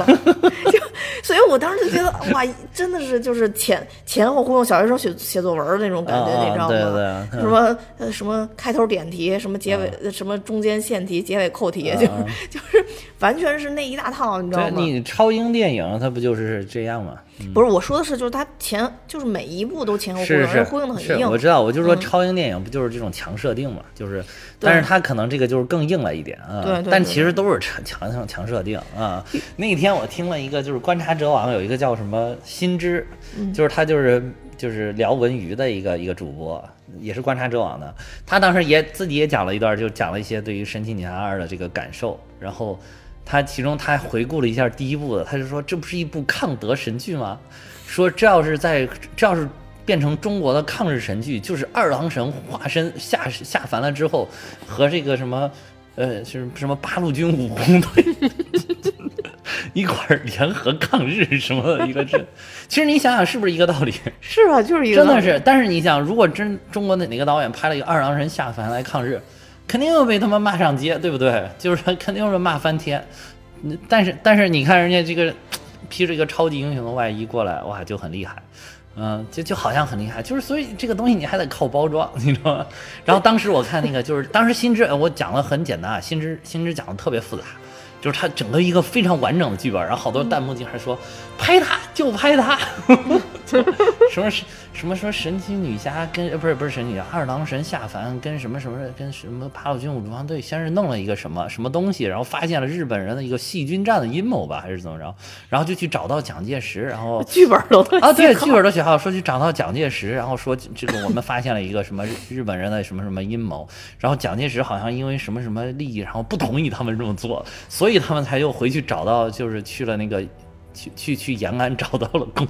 就所以我当时就觉得哇，真的是就是前前后呼应小学生写写作文的那种感觉，你知道吗？什么呃什么开头点题，什么结尾，什么中间线题，结尾扣题，就是就是。完全是那一大套，你知道吗？你超英电影它不就是这样吗？嗯，不是，我说的是就是它前就是每一部都前后呼应，而且呼应的很硬。我知道，我就说超英电影不就是这种强设定嘛，嗯，就是，但是它可能这个就是更硬了一点啊。对， 对, 对，但其实都是强强强设定啊。那天我听了一个就是观察者网有一个叫什么新知，嗯，就是他就是就是聊文娱的一个一个主播。也是观察者网的，他当时也自己也讲了一段，就讲了一些对于《神奇女侠二》的这个感受。然后他其中他回顾了一下第一部的，他就说这不是一部抗德神剧吗？说这要是在这要是变成中国的抗日神剧，就是二郎神化身下下凡了之后和这个什么呃是什么八路军武工队一块儿联合抗日什么的一个阵，其实你想想是不是一个道理？是啊，就是一个真的是。但是你想，如果真中国的哪个导演拍了一个二郎神下凡来抗日，肯定又被他们骂上街，对不对？就是肯定是骂翻天。但是但是你看人家这个披着一个超级英雄的外衣过来，哇，就很厉害。嗯，就就好像很厉害，就是所以这个东西你还得靠包装，你知道吗？然后当时我看那个，就是当时新知我讲的很简单啊，新知新知讲的特别复杂。就是他整个一个非常完整的剧本，然后好多弹幕竟还说，嗯，拍他就拍他，什么什么什么神奇女侠跟不是不是神奇女侠，二郎神下凡跟什么什么跟什么八路军武装队先是弄了一个什么什么东西，然后发现了日本人的一个细菌战的阴谋吧，还是怎么着？然后就去找到蒋介石，然后剧本都啊对，剧本都写好，说去找到蒋介石，然后说这个我们发现了一个什么日本人的什么什么阴谋，然后蒋介石好像因为什么什么利益，然后不同意他们这么做，所以。所以他们才又回去找到，就是去了那个，去去去延安找到了共，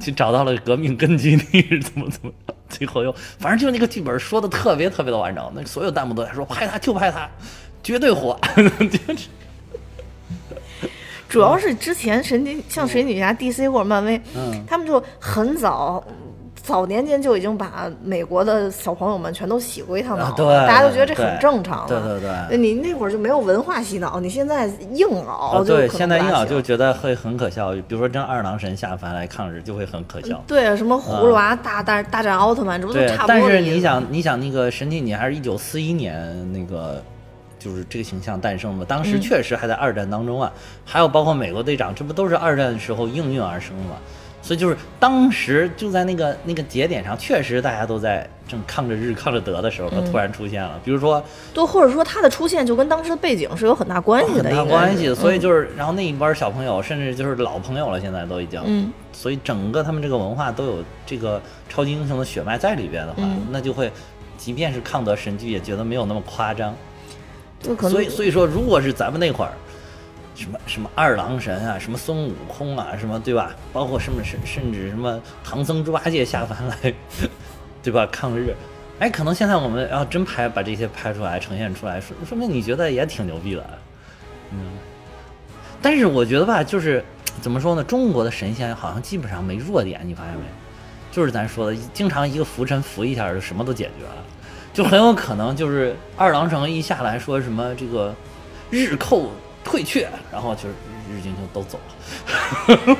去找到了革命根据地，怎么怎么，最后又反正就是那个剧本说的特别特别的完整，那所有弹幕都在说拍他就拍他，绝对火。主要是之前神经像神奇女侠 D C 或者漫威，嗯，他们就很早。早年间就已经把美国的小朋友们全都洗过一趟脑，啊，对，大家都觉得这很正常了。对对 对, 对，你那会儿就没有文化洗脑，你现在硬熬就，啊，对，现在硬熬就觉得会很可笑。比如说，真二郎神下凡来抗日就会很可笑。对，什么葫芦娃大大大战奥特曼，这不都差不多？但是你想，你想那个神奇女侠还是一九四一年那个。就是这个形象诞生的，当时确实还在二战当中啊，嗯，还有包括美国队长，这不都是二战的时候应运而生嘛？所以就是当时就在那个那个节点上，确实大家都在正抗着日、抗着德的时候，他突然出现了。嗯，比如说，对，或者说他的出现就跟当时的背景是有很大关系的，很大关系的。所以就是，然后那一帮小朋友，甚至就是老朋友了，现在都已经，嗯，所以整个他们这个文化都有这个超级英雄的血脉在里边的话，嗯，那就会，即便是抗德神剧，也觉得没有那么夸张。所以，所以说，如果是咱们那会儿，什么什么二郎神啊，什么孙悟空啊，什么对吧？包括什么甚甚至什么唐僧猪八戒下凡来，对吧？抗日，哎，可能现在我们要真拍把这些拍出来呈现出来，说说明你觉得也挺牛逼的，嗯。但是我觉得吧，就是怎么说呢？中国的神仙好像基本上没弱点，你发现没？就是咱说的，经常一个拂尘拂一下就什么都解决了。就很有可能就是二郎神一下来说什么这个日寇退却，然后就是日军就都走了，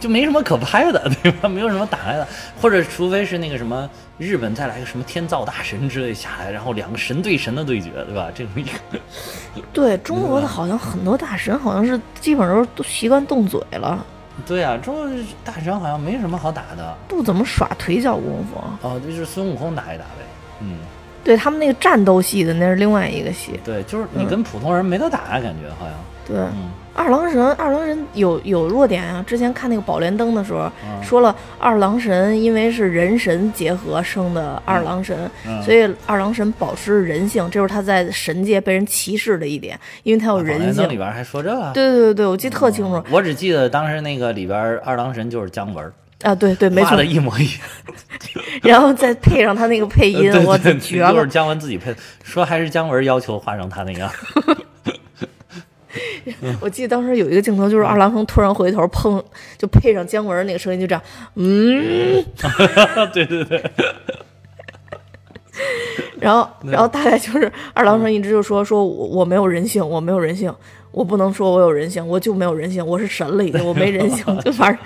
就没什么可拍的，对吧？没有什么打来的，或者除非是那个什么日本再来个什么天造大神之类下来，然后两个神对神的对决，对吧？这种一个对中国的好像很多大神好像是基本上都习惯动嘴了。对啊，中国大神好像没什么好打的，不怎么耍腿脚功夫。哦，就是孙悟空打一打呗。嗯，对他们那个战斗戏的那是另外一个戏。对，就是你跟普通人没得打啊，嗯、感觉好像。对，嗯、二郎神，二郎神有有弱点啊。之前看那个《宝莲灯》的时候、嗯、说了，二郎神因为是人神结合生的二郎神，嗯嗯、所以二郎神保持人性，这是他在神界被人歧视的一点，因为他有人性。啊、宝莲灯里边还说这个？对对对，我记得特清楚、嗯。我只记得当时那个里边二郎神就是姜文。啊，对对，没错，画的一模一样，然后再配上他那个配音，对对对我绝了，就是姜文自己配，说还是姜文要求画成他那样。我记得当时有一个镜头，就是二郎神突然回头碰，就配上姜文那个声音，就这样，嗯，对对对。然后，然后大概就是二郎神一直就说，说我我没有人性，我没有人性。我不能说我有人性，我就没有人性，我是神了已经，我没人性，就反正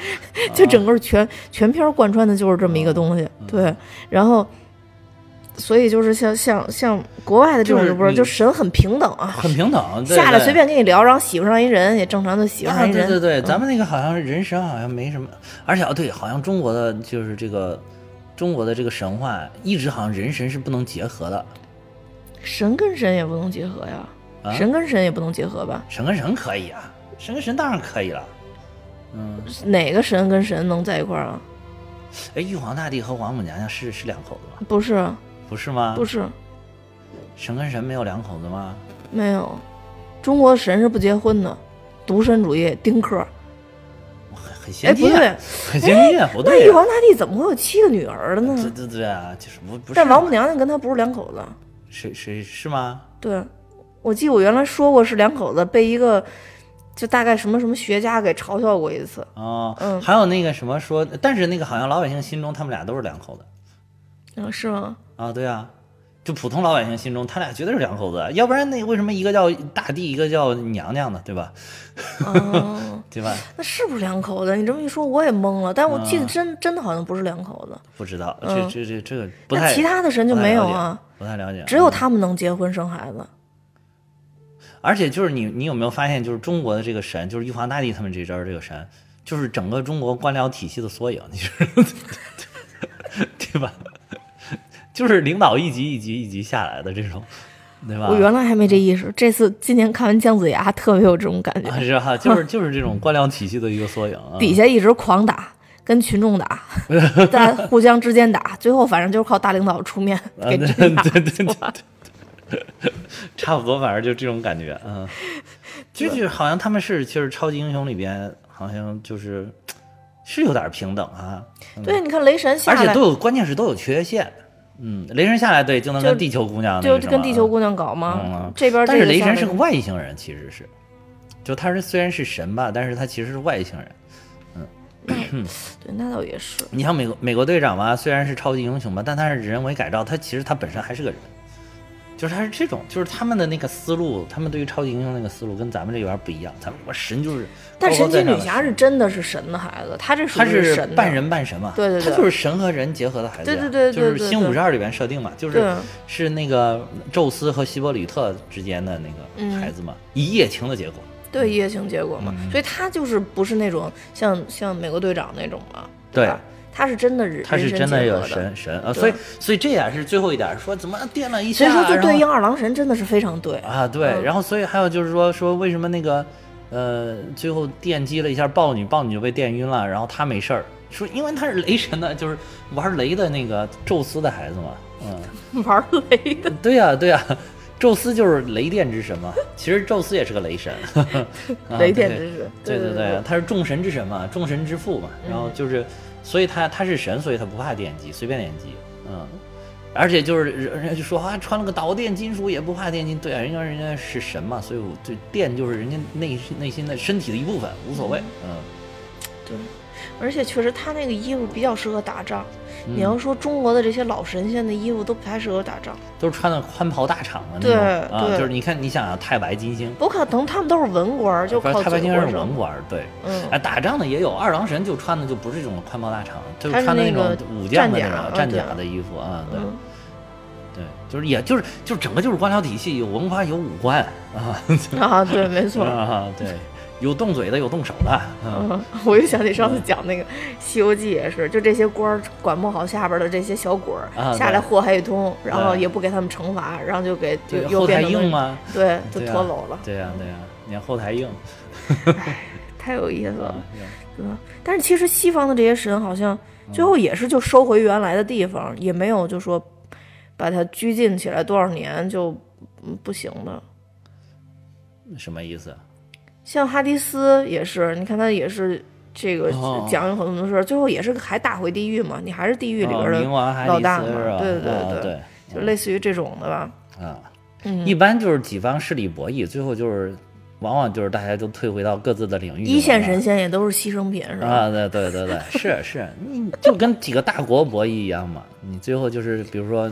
就整个全全片贯穿的就是这么一个东西，对。然后，所以就是像像像国外的这种，不是就神很平等啊，很平等，下来随便跟你聊，然后喜欢上一人也正常就喜欢上一人，对对对。咱们那个好像人神好像没什么，而且啊对，好像中国的就是这个中国的这个神话一直好像人神是不能结合的，神跟神也不能结合呀。啊、神跟神也不能结合吧？神跟神可以啊，神跟神当然可以了。嗯，哪个神跟神能在一块儿啊？哎，玉皇大帝和王母娘娘是是两口子吗？不是，不是吗？不是，神跟神没有两口子吗？没有，中国神是不结婚的，独身主义，丁克。很先进、啊，哎，不对，很先进、啊，不对、啊。那玉皇大帝怎么会有七个女儿的呢？对对对啊，就是不不是。但王母娘娘跟他不是两口子。谁谁是吗？对。我记得我原来说过是两口子，被一个就大概什么什么学家给嘲笑过一次哦，嗯，还有那个什么说，但是那个好像老百姓心中他们俩都是两口子，嗯，是吗？啊，对啊，就普通老百姓心中他俩绝对是两口子，要不然那为什么一个叫大帝，一个叫娘娘呢？对吧？哦，对吧？那是不是两口子？你这么一说我也懵了，但我记得真、嗯、真的好像不是两口子，不知道，这这这这个不太，那其他的神就没有啊，不太了解，了解只有他们能结婚生孩子。而且就是你，你有没有发现，就是中国的这个神，就是玉皇大帝他们这招这个神，就是整个中国官僚体系的缩影，你说对吧？就是领导一级一级一级下来的这种，对吧？我原来还没这意识，这次今年看完《姜子牙》，特别有这种感觉，啊、是哈、啊，就是就是这种官僚体系的一个缩影、啊，底下一直狂打。跟群众打，大家互相之间打，最后反正就是靠大领导出面给真打、啊、对对对对，差不多，反正就这种感觉，嗯，就是好像他们是其实超级英雄里边好像就是是有点平等啊。对，嗯、你看雷神下来，而且都有，关键是都有缺陷。嗯，雷神下来对就能跟地球姑娘就跟地球姑娘搞吗？嗯啊、这边这但是雷神是个外星人，其实是，就他是虽然是神吧，但是他其实是外星人。嗯对，那倒也是。你像美国美国队长嘛，虽然是超级英雄吧，但他是人为改造，他其实他本身还是个人，就是他是这种，就是他们的那个思路，他们对于超级英雄那个思路跟咱们这边不一样，咱们我神就是高高在上的神。但神奇女侠是真的是神的孩子，他这属于是神的，他是半人半神嘛，对对对，他就是神和人结合的孩子，对对对对对，就是《新五十二》里边设定嘛，就是是那个宙斯和希伯里特之间的那个孩子嘛，嗯、一夜情的结果。对，一夜情结果嘛，嗯、所以他就是不是那种像像美国队长那种嘛，对，对他是真的人，他是真的有神神啊，所以所以这也是最后一点，说怎么电了一下，所以说就对应二郎神真的是非常对啊，对，嗯、然后所以还有就是说说为什么那个呃最后电击了一下豹女，豹女就被电晕了，然后他没事儿，说因为他是雷神的，就是玩雷的那个宙斯的孩子嘛，嗯，玩雷的，对呀、啊、对呀、啊。宙斯就是雷电之神嘛，其实宙斯也是个雷神，雷电之神，对对对，他是众神之神嘛，众神之父嘛，然后就是，所以他他是神，所以他不怕电击，随便电击，嗯，而且就是人家就说啊，穿了个导电金属也不怕电击，对啊，人家人家是神嘛，所以我对电就是人家内内心的身体的一部分，无所谓，嗯，对。而且确实他那个衣服比较适合打仗、嗯、你要说中国的这些老神仙的衣服都不太适合打仗，都是穿的宽袍大氅的那种，对、啊、对，就是你看你想想太白金星，不可能，他们都是文官，就靠太白金星是文官，对、嗯啊、打仗的也有，二郎神就穿的就不是这种宽袍大氅，就穿的那种武将的那种战甲的衣服啊，对、嗯对，就是也就是就是整个就是官僚体系，有文官有武官啊啊，对，没错啊，对，有动嘴的有动手的、啊嗯、我又想起上次讲那个《西游记》也是，就这些官管不好下边的这些小鬼、啊、下来祸害一通，然后也不给他们惩罚，然后就给就又变成后台硬吗？对，就脱篓了，对呀、啊、对呀、啊啊，你看后台硬太有意思了、啊、但是其实西方的这些神好像最后也是就收回原来的地方、嗯、也没有就说把它拘禁起来多少年就不行了，什么意思？像哈迪斯也是，你看他也是这个讲有很多事，最后也是还大回地狱嘛，你还是地狱里边的老大嘛，对对对，就类似于这种的吧。啊，一般就是几方势力博弈，最后就是往往就是大家都退回到各自的领域。一线神仙也都是牺牲品，是吧？啊，对对对对，是是，你就跟几个大国博弈一样嘛，你最后就是比如说。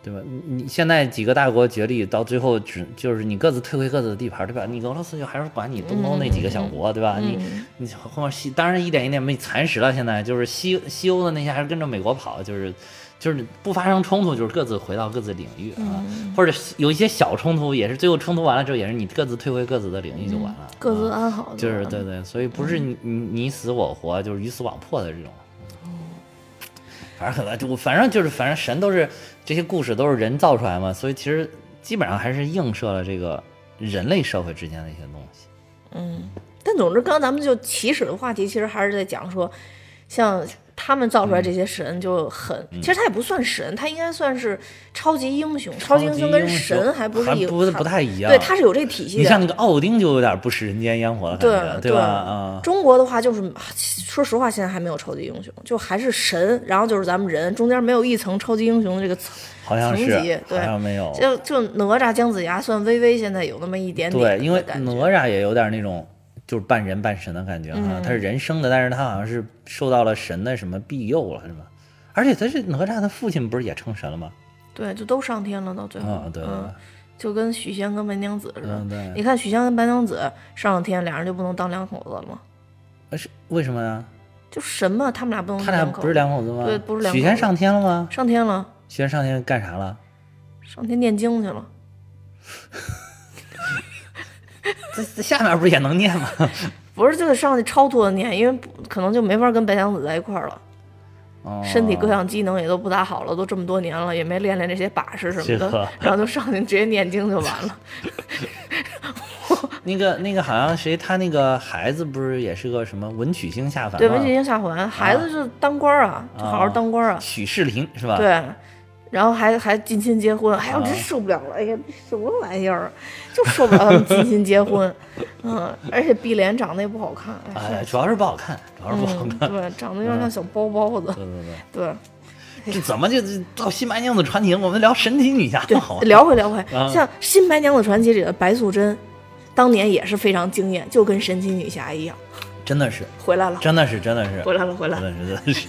对吧？你现在几个大国角力，到最后只就是你各自退回各自的地盘，对吧？你俄罗斯就还是管你东欧那几个小国，嗯、对吧？嗯、你你后面西，当然一点一点被蚕食了。现在就是西西欧的那些还是跟着美国跑，就是就是不发生冲突，就是各自回到各自领域啊。嗯、或者有一些小冲突，也是最后冲突完了之后，也是你各自退回各自的领域就完了，嗯、各自安好、啊。就是对对，所以不是你、嗯、你死我活，就是鱼死网破的这种。反正可能，反正就是，反正神都是这些故事都是人造出来嘛，所以其实基本上还是映射了这个人类社会之间的一些东西。嗯，但总之，刚刚咱们就起始的话题，其实还是在讲说，像他们造出来这些神就很，嗯、其实他也不算神，他应该算是超级英雄。超级英雄跟神还不是一个，不不太一样。对，他是有这体系的。你像那个奥丁就有点不食人间烟火的感觉，对吧？啊、嗯，中国的话就是。说实话，现在还没有超级英雄，就还是神，然后就是咱们人，中间没有一层超级英雄的这个层好像是层级，对，好像没有。就就哪吒、姜子牙算微微，现在有那么一点点。对，因为哪吒也有点那种就是半人半神的感觉哈、嗯，他是人生的，但是他好像是受到了神的什么庇佑了，是吧？而且他是哪吒的父亲，不是也成神了吗？对，就都上天了，到最后。啊、哦，对。嗯，就跟许仙跟白娘子似的，嗯、你看许仙跟白娘子上了天，俩人就不能当两口子了吗？是为什么呀？就神嘛，他们俩不能。他俩不是两口子吗？对，不是两口子。许仙上天了吗？上天了。许仙上天干啥了？上天念经去了。这下面不是也能念吗？不是，就得上去超脱的念，因为可能就没法跟白娘子在一块儿了。哦。身体各项机能也都不大好了，都这么多年了，也没练练这些把式什么的，然后就上去直接念经就完了。那个那个好像谁，他那个孩子不是也是个什么文曲星下凡？对，文曲星下凡，孩子就当官啊，啊就好好当官啊。许仕林是吧？对，然后还还近亲结婚，哎呀，我真受不了了，哎呀，什么玩意儿，就受不了他们近亲结婚，嗯，而且碧莲长得也不好看，哎，主要是不好看，主要是不好看，嗯、对，长得有点像小包包子，嗯、对对对。对这怎么就到新白娘子传奇？我们聊神奇女侠好，聊回聊回。嗯、像新白娘子传奇里的白素贞，当年也是非常惊艳，就跟神奇女侠一样，真的是回来了，真的是真的是回来了回来了，真的是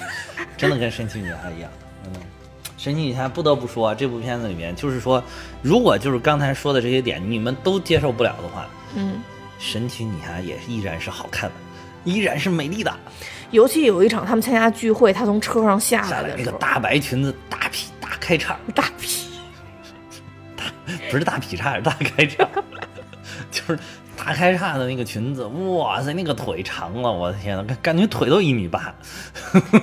真的跟神奇女侠一样。嗯，神奇女侠不得不说、啊，这部片子里面就是说，如果就是刚才说的这些点你们都接受不了的话，嗯，神奇女侠也依然是好看的。依然是美丽的，尤其有一场他们参加聚会，他从车上下来的时候，那个大白裙子，大劈大开叉，大劈，大不是大劈叉，是大开叉，就是大开叉的那个裙子，哇塞，那个腿长了，我的天呐，感觉腿都一米八，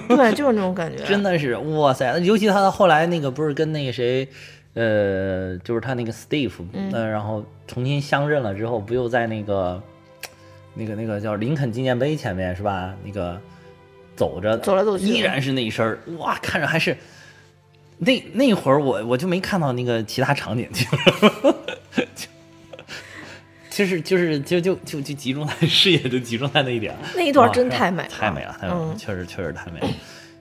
对，就是那种感觉，真的是哇塞，尤其他后来那个不是跟那个谁。呃，就是他那个 Steve， 嗯、呃，然后重新相认了之后，不又在那个。那个那个叫林肯纪念碑前面是吧？那个走着走来走去，依然是那一身哇，看着还是那那会儿我我就没看到那个其他场景，就是就是就就就就集中在视野就集中在那一点，那一段真太美了，太美了，太美了，确实确实太美了。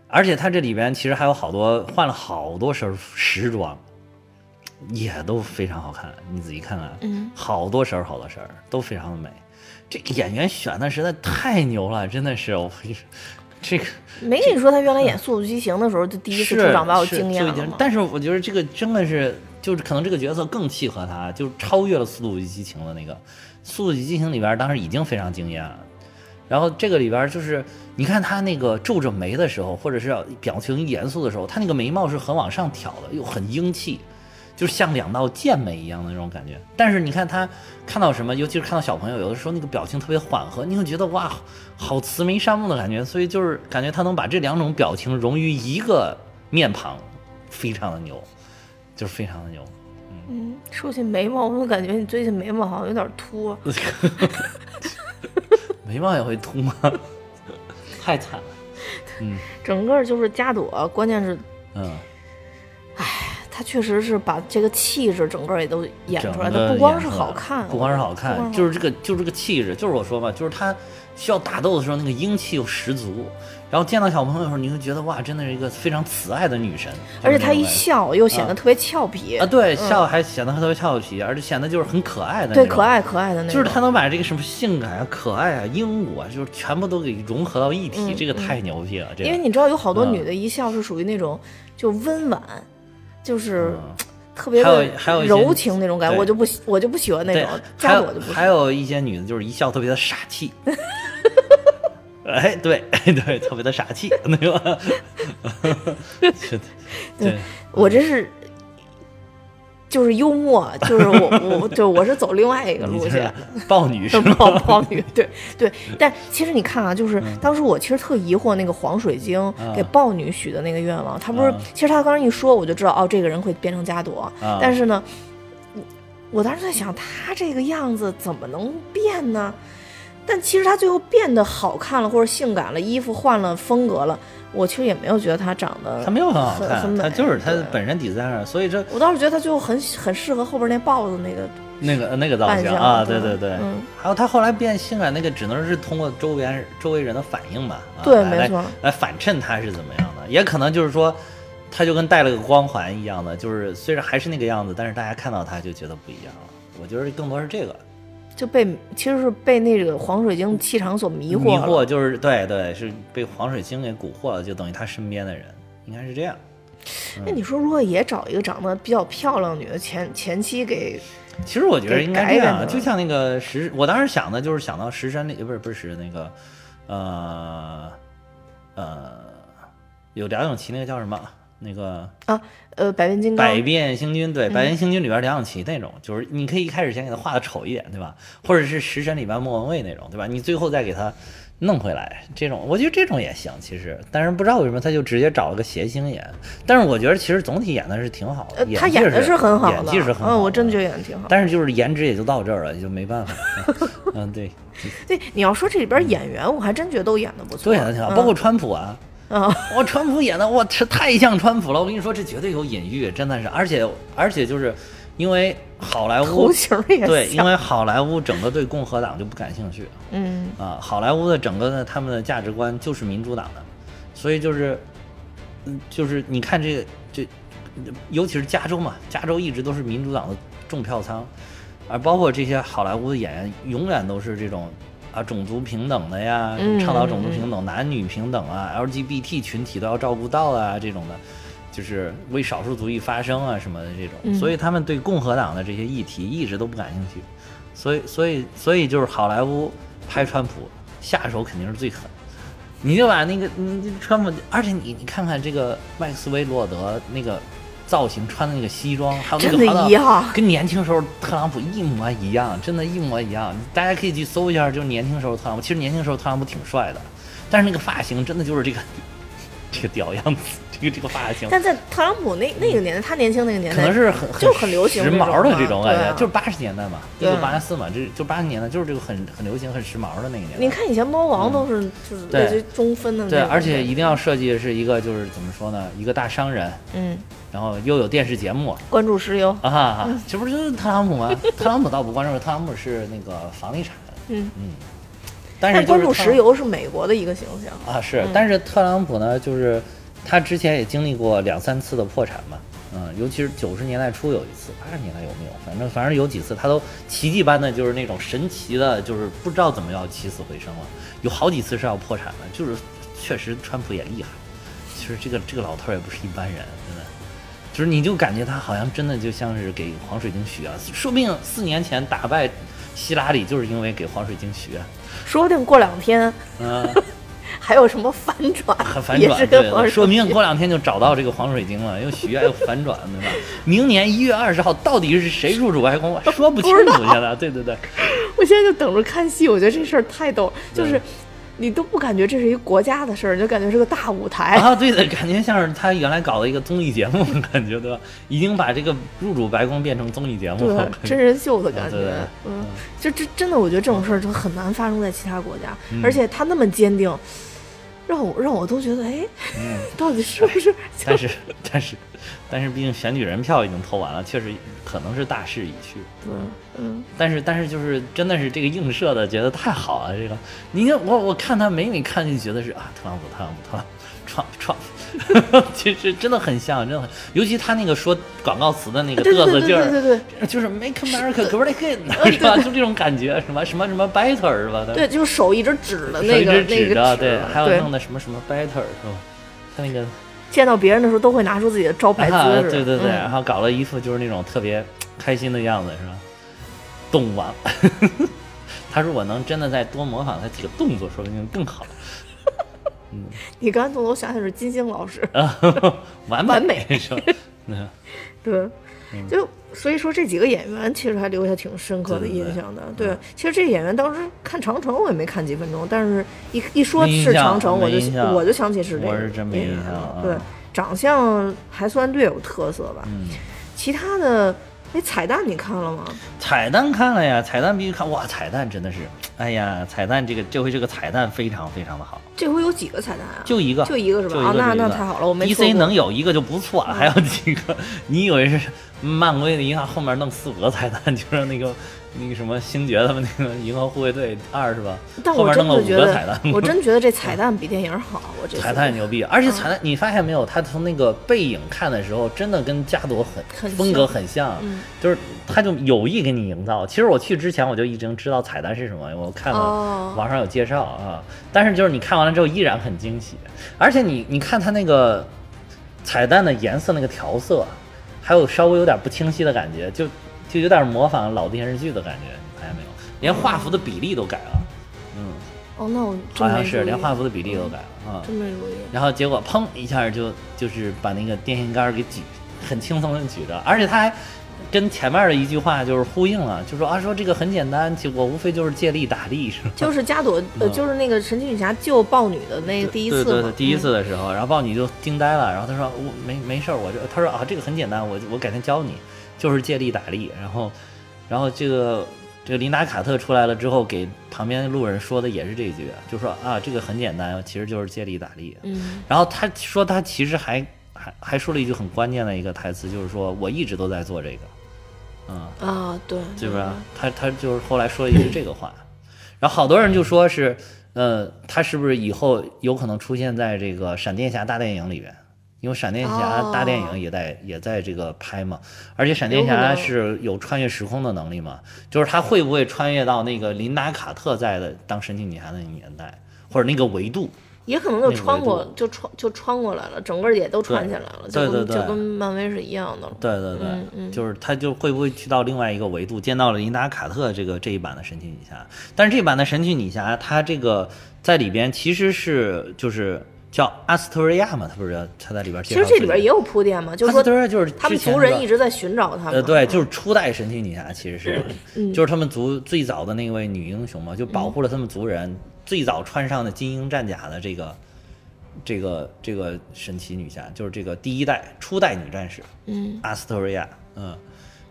而且他这里边其实还有好多换了好多身时装。也都非常好看，你仔细看看，嗯，好多身好多身都非常的美。这个演员选的实在太牛了，真的是我这个没跟你说他原来演《速度激情》的时候，就第一次出场把我惊艳了。但是我觉得这个真的是，就是可能这个角色更契合他，就超越了《速度与激情》的那个，《速度与激情》里边当时已经非常惊艳了。然后这个里边就是你看他那个皱着眉的时候，或者是表情严肃的时候，他那个眉毛是很往上挑的，又很英气，就像两道剑眉一样的那种感觉。但是你看他看到什么，尤其是看到小朋友，有的时候那个表情特别缓和，你会觉得哇，好慈眉善目的感觉。所以就是感觉他能把这两种表情融于一个面庞，非常的牛，就是非常的牛。嗯，嗯说起眉毛，我感觉你最近眉毛好像有点秃。眉毛也会秃吗？太惨了。嗯，整个就是加朵，关键是，嗯，哎，他确实是把这个气质整个也都演出来的，不光是好看，不光是好看，就是这个，就是这个气质，就是我说吧，就是他需要打斗的时候那个英气又十足，然后见到小朋友的时候，你会觉得哇，真的是一个非常慈爱的女神，而且她一笑又显得特别俏皮 啊, 啊，对，笑还显得特别俏皮，而且显得就是很可爱的那种，对，可爱可爱的那种，就是她能把这个什么性感啊、可爱啊、英武啊，就是全部都给融合到一体，嗯、这个太牛逼了。这个、因为你知道有好多女的一笑是属于那种就温婉，就是。嗯特别的柔情那种感觉，我就不我就不喜欢那种。还有还有一些女的，就是一笑特别的傻气。哎，对对，特别的傻气，那个。对，对我这是就是幽默，就是我我对我是走另外一个路线，豹女是吗？豹女，对对。但其实你看啊，就是当时我其实特疑惑那个黄水晶给豹女许的那个愿望，他不是，其实他刚刚一说我就知道哦，这个人会变成加朵，但是呢，我当时在想他这个样子怎么能变呢？但其实他最后变得好看了，或者性感了，衣服换了，风格了。我其实也没有觉得他长得他没有很好看，他就是他本身底子在那，所以这我倒是觉得他就很很适合后边那豹子那个那个那个造型啊，对对对，嗯、还有他后来变性感那个，只能是通过周边周围人的反应吧，啊、对，没错，来反衬他是怎么样的，也可能就是说，他就跟带了个光环一样的，就是虽然还是那个样子，但是大家看到他就觉得不一样了。我觉得更多是这个。就被其实是被那个黄水晶气场所迷惑迷惑就是对对，是被黄水晶给蛊惑了，就等于他身边的人应该是这样。那、嗯、你说如果也找一个长得比较漂亮的女的前前期给，其实我觉得应该这样，就像那个石，我当时想的就是想到石山里不是不是那个呃呃有梁咏琪那个叫什么那个啊呃百变金刚百变星君，对，百变星君里边梁咏琪那种、嗯、就是你可以一开始先给他画的丑一点，对吧？或者是食神里边莫文蔚那种，对吧？你最后再给他弄回来，这种我觉得这种也行其实，但是不知道为什么他就直接找了个谐星演，但是我觉得其实总体演的是挺好的，他、呃、演的是很好的，演技是很好的、嗯、我真觉得演的挺好，但是就是颜值也就到这儿了，就没办法。嗯，对对，你要说这里边演员、嗯、我还真觉得都演的不错，都演的挺好，包括川普啊、嗯啊！我、哦、川普演的，我这太像川普了。我跟你说，这绝对有隐喻，真的是。而且，而且就是因为好莱坞头型也对，因为好莱坞整个对共和党就不感兴趣。嗯啊，好莱坞的整个的他们的价值观就是民主党的，所以就是，就是你看这个这，尤其是加州嘛，加州一直都是民主党的重票仓，而包括这些好莱坞的演员，永远都是这种。啊，种族平等的呀，倡导种族平等、嗯、男女平等啊 L G B T 群体都要照顾到啊，这种的就是为少数族裔发声啊什么的这种、嗯、所以他们对共和党的这些议题一直都不感兴趣，所以所以所以就是好莱坞拍川普下手肯定是最狠，你就把那个你川普，而且你你看看这个麦克斯韦洛德那个造型，穿的那个西装，还有那个真的一样，跟年轻时候特朗普一模一样，真的一模一样。大家可以去搜一下，就是年轻时候特朗普。其实年轻时候特朗普挺帅的，但是那个发型真的就是这个这个屌样子，这个这个发型。但在特朗普那那个年代，他年轻那个年代，可能是很就很流行时髦的这种感觉，就是八十年代嘛，一九八四嘛，这就八十年代就是这个很很流行、很时髦的那个年代。你看以前猫王都是就是类似于中分的，对，而且一定要设计的是一个就是怎么说呢，一个大商人，嗯。然后又有电视节目，关注石油啊，这不是就是特朗普吗？特朗普倒不关注，特朗普是那个房地产，嗯嗯，但是关注石油是美国的一个形象啊，是，但是特朗普呢，就是他之前也经历过两三次的破产嘛，嗯，尤其是九十年代初有一次，八十年代有没有？反正反正有几次，他都奇迹般的就是那种神奇的，就是不知道怎么要起死回生了。有好几次是要破产的，就是确实川普也厉害，其实这个这个老头也不是一般人，真的，就是你就感觉他好像真的就像是给黄水晶许啊，说不定四年前打败希拉里就是因为给黄水晶许啊，说不定过两天，嗯。还有什么反转？反转对对，说明过两天就找到这个黄水晶了，又许愿又反转，对吧？明年一月二十号到底是谁入主白宫，说不清楚现在。对对对，我现在就等着看戏，我觉得这事儿太逗了，就是你都不感觉这是一个国家的事儿，你就感觉是个大舞台啊。对的，感觉像是他原来搞了一个综艺节目，感觉对吧？已经把这个入主白宫变成综艺节目了，真人秀的感觉。啊、对对嗯，就这真的，我觉得这种事儿就很难发生在其他国家，嗯、而且他那么坚定。让我让我都觉得哎，嗯、到底是不是？但是但是但是，毕竟选举人票已经投完了，确实可能是大势已去。嗯嗯。但是但是就是真的是这个映射的，觉得太好了。这个你看我我看他每每看就觉得是啊，特朗普特朗普特朗普 Trump Trump， 其实真的很像，真的很，尤其他那个说广告词的那个嘚瑟劲儿，对对对对，就是 Make America Great Again 是吧？就这种感觉，什么什么什么 Better 是吧？对，就是手一直指的那个那个指着，对，还有弄的什么什么 Better 是吧？他那个见到别人的时候都会拿出自己的招牌姿势，啊、对对对，嗯、然后搞了一副就是那种特别开心的样子，是吧？动王，他说我能真的再多模仿他几个动作，说不定更好。嗯、你刚才从头想起是金星老师，完完美是吧？对，就所以说这几个演员其实还留下挺深刻的印象的。对，对对对，其实这演员当时看长城我也没看几分钟，但是一一说是长城，我就我就想起是这个，我是真没印象了。对，长相还算略有特色吧。嗯，其他的哎，彩蛋你看了吗？彩蛋看了呀，彩蛋必须看！哇，彩蛋真的是，哎呀，彩蛋这个这回这个彩蛋非常非常的好。这回有几个彩蛋啊？就一个，就一个是吧？啊，那那太好了，我没错过。D C 能有一个就不错了，还有几个？你以为是漫威的银行后面弄四五个彩蛋，就是那个那个什么星爵他们那个银河护卫队二是吧？但我真的觉得，我真觉得这彩蛋比电影好，我这彩蛋牛逼，而且彩蛋你发现没有？他从那个背影看的时候，真的跟加朵很风格很像。就是他就有意给你营造，其实我去之前我就已经知道彩蛋是什么，我看了网上有介绍啊，但是就是你看完了之后依然很惊喜，而且你你看他那个彩蛋的颜色那个调色，还有稍微有点不清晰的感觉，就就有点模仿老电视剧的感觉，你发现没有？连画幅的比例都改了，嗯，哦，那我好像是连画幅的比例都改了啊，真没注意。然后结果砰一下就就是把那个电线杆给举，很轻松的举着，而且他还。跟前面的一句话就是呼应了，就说啊，说这个很简单，结果无非就是借力打力，是吧？就是加朵，呃，就是那个神奇女侠救豹女的那个第一次，对对对，第一次的时候，然后豹女就惊呆了，然后她说我没没事儿，我就她说啊，这个很简单，我我改天教你，就是借力打力，然后，然后这个这个琳达卡特出来了之后，给旁边路人说的也是这一句，就说啊，这个很简单，其实就是借力打力，嗯，然后她说她其实还。还还说了一句很关键的一个台词，就是说我一直都在做这个，嗯啊对，对不对？他他就是后来说了一句这个话，然后好多人就说是，呃，他是不是以后有可能出现在这个闪电侠大电影里边？因为闪电侠大电影也在、哦、也在这个拍嘛，而且闪电侠是有穿越时空的能力嘛，就是他会不会穿越到那个琳达卡特在的当神奇女侠的年代，或者那个维度？也可能就穿过，就穿就穿过来了，整个也都穿起来了，对对对，就跟漫威是一样的了。对对对，嗯嗯、就是他就会不会去到另外一个维度，见到了琳达卡特这个这一版的神奇女侠，但是这版的神奇女侠，她这个在里边其实是就是叫阿斯特瑞亚嘛，她不是她在里边介绍。其实这里边也有铺垫嘛，就是说就是他们族人一直在寻找他们。呃，对，就是初代神奇女侠其实是，嗯、就是他们族最早的那位女英雄嘛，就保护了他们族人。嗯最早穿上的金鹰战甲的这个，这个这个神奇女侠，就是这个第一代初代女战士，嗯，阿斯特瑞亚，嗯，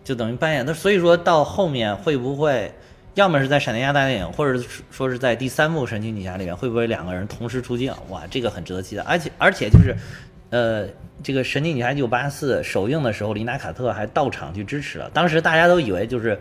就等于扮演。那所以说到后面会不会，要么是在闪电侠大电影，或者说是在第三部神奇女侠里面，会不会两个人同时出镜？哇，这个很值得期待。而且而且就是，呃，这个神奇女侠一九八四首映的时候，琳达卡特还到场去支持了。当时大家都以为就是。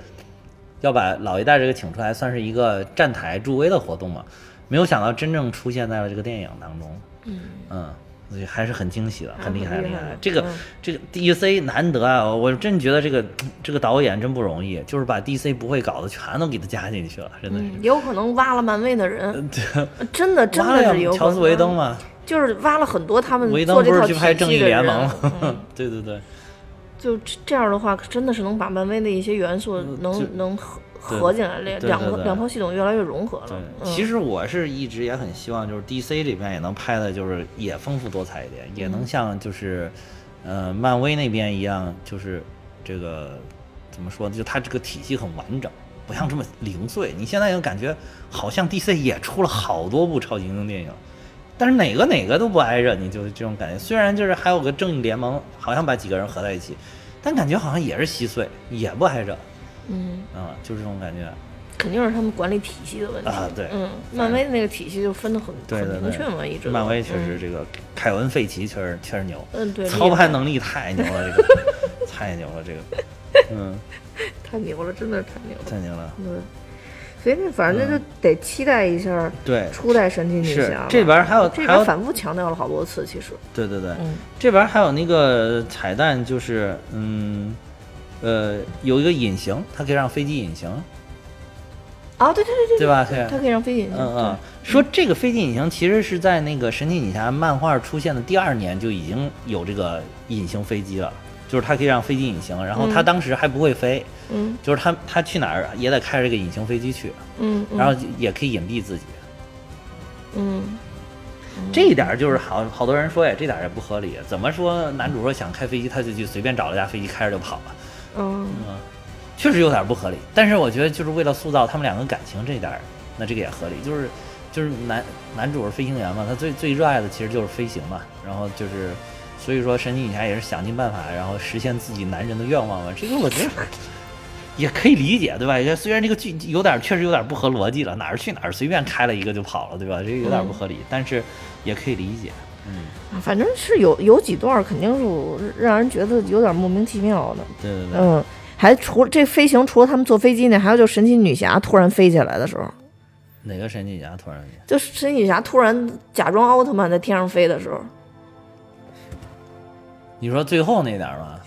要把老一代这个请出来，算是一个站台助威的活动嘛？没有想到真正出现在了这个电影当中。嗯嗯，所以还是很惊喜的，很厉害，厉害。这个这个 D C 难得啊，我真觉得这个这个导演真不容易，就是把 D C 不会搞的全都给他加进去了，真的是。有可能挖了漫威的人，真的真的是有可能。乔斯·维登嘛，就是挖了很多他们做这套体系的人。维登不是去拍《正义联盟》吗？对对对。就这样的话，真的是能把漫威的一些元素能能合进来，两个两套系统越来越融合了。对、嗯、其实我是一直也很希望，就是 D C 这边也能拍的，就是也丰富多彩一点，也能像就是，呃，漫威那边一样，就是这个怎么说呢？就它这个体系很完整，不像这么零碎。你现在又感觉好像 D C 也出了好多部超级英雄电影。但是哪个哪个都不挨着，你就是这种感觉。虽然就是还有个正义联盟，好像把几个人合在一起，但感觉好像也是稀碎，也不挨着。嗯啊、嗯，就是这种感觉。肯定是他们管理体系的问题啊。对，嗯，漫威那个体系就分得很对对对很明确嘛，一直。漫威确实这个、嗯、凯文·费奇确实确实牛。嗯，对。操盘能力太牛了，这个太牛了，这个，嗯，太牛了，真的是太牛了，太牛了，嗯。所以反正就得期待一下，对，初代神奇女侠这边还有这边反复强调了好多次，其实对对对、嗯，这边还有那个彩蛋，就是嗯呃有一个隐形，它可以让飞机隐形啊，对对对对，对吧？对，它可以让飞机隐形。嗯嗯，说这个飞机隐形其实是在那个神奇女侠漫画出现的第二年就已经有这个隐形飞机了。就是它可以让飞机隐形，然后它当时还不会飞，嗯，就是它它去哪儿也得开着这个隐形飞机去，嗯，然后也可以隐蔽自己，嗯，嗯这一点就是好好多人说哎，这点也不合理，怎么说男主说想开飞机，他就去随便找了架飞机开着就跑了，嗯，嗯确实有点不合理，但是我觉得就是为了塑造他们两个感情这一点，那这个也合理，就是就是男男主是飞行员嘛，他最最热爱的其实就是飞行嘛，然后就是。所以说，神奇女侠也是想尽办法，然后实现自己男人的愿望嘛。这个我觉得也可以理解，对吧？虽然这个剧有点，确实有点不合逻辑了，哪儿去哪儿随便开了一个就跑了，对吧？这个有点不合理，嗯、但是也可以理解。嗯，反正是有有几段肯定是让人觉得有点莫名其妙的。对对对。嗯，还除这飞行，除了他们坐飞机呢，还有就神奇女侠突然飞起来的时候。哪个神奇女侠突然？就神奇女侠突然假装奥特曼在天上飞的时候。你说最后那点吧，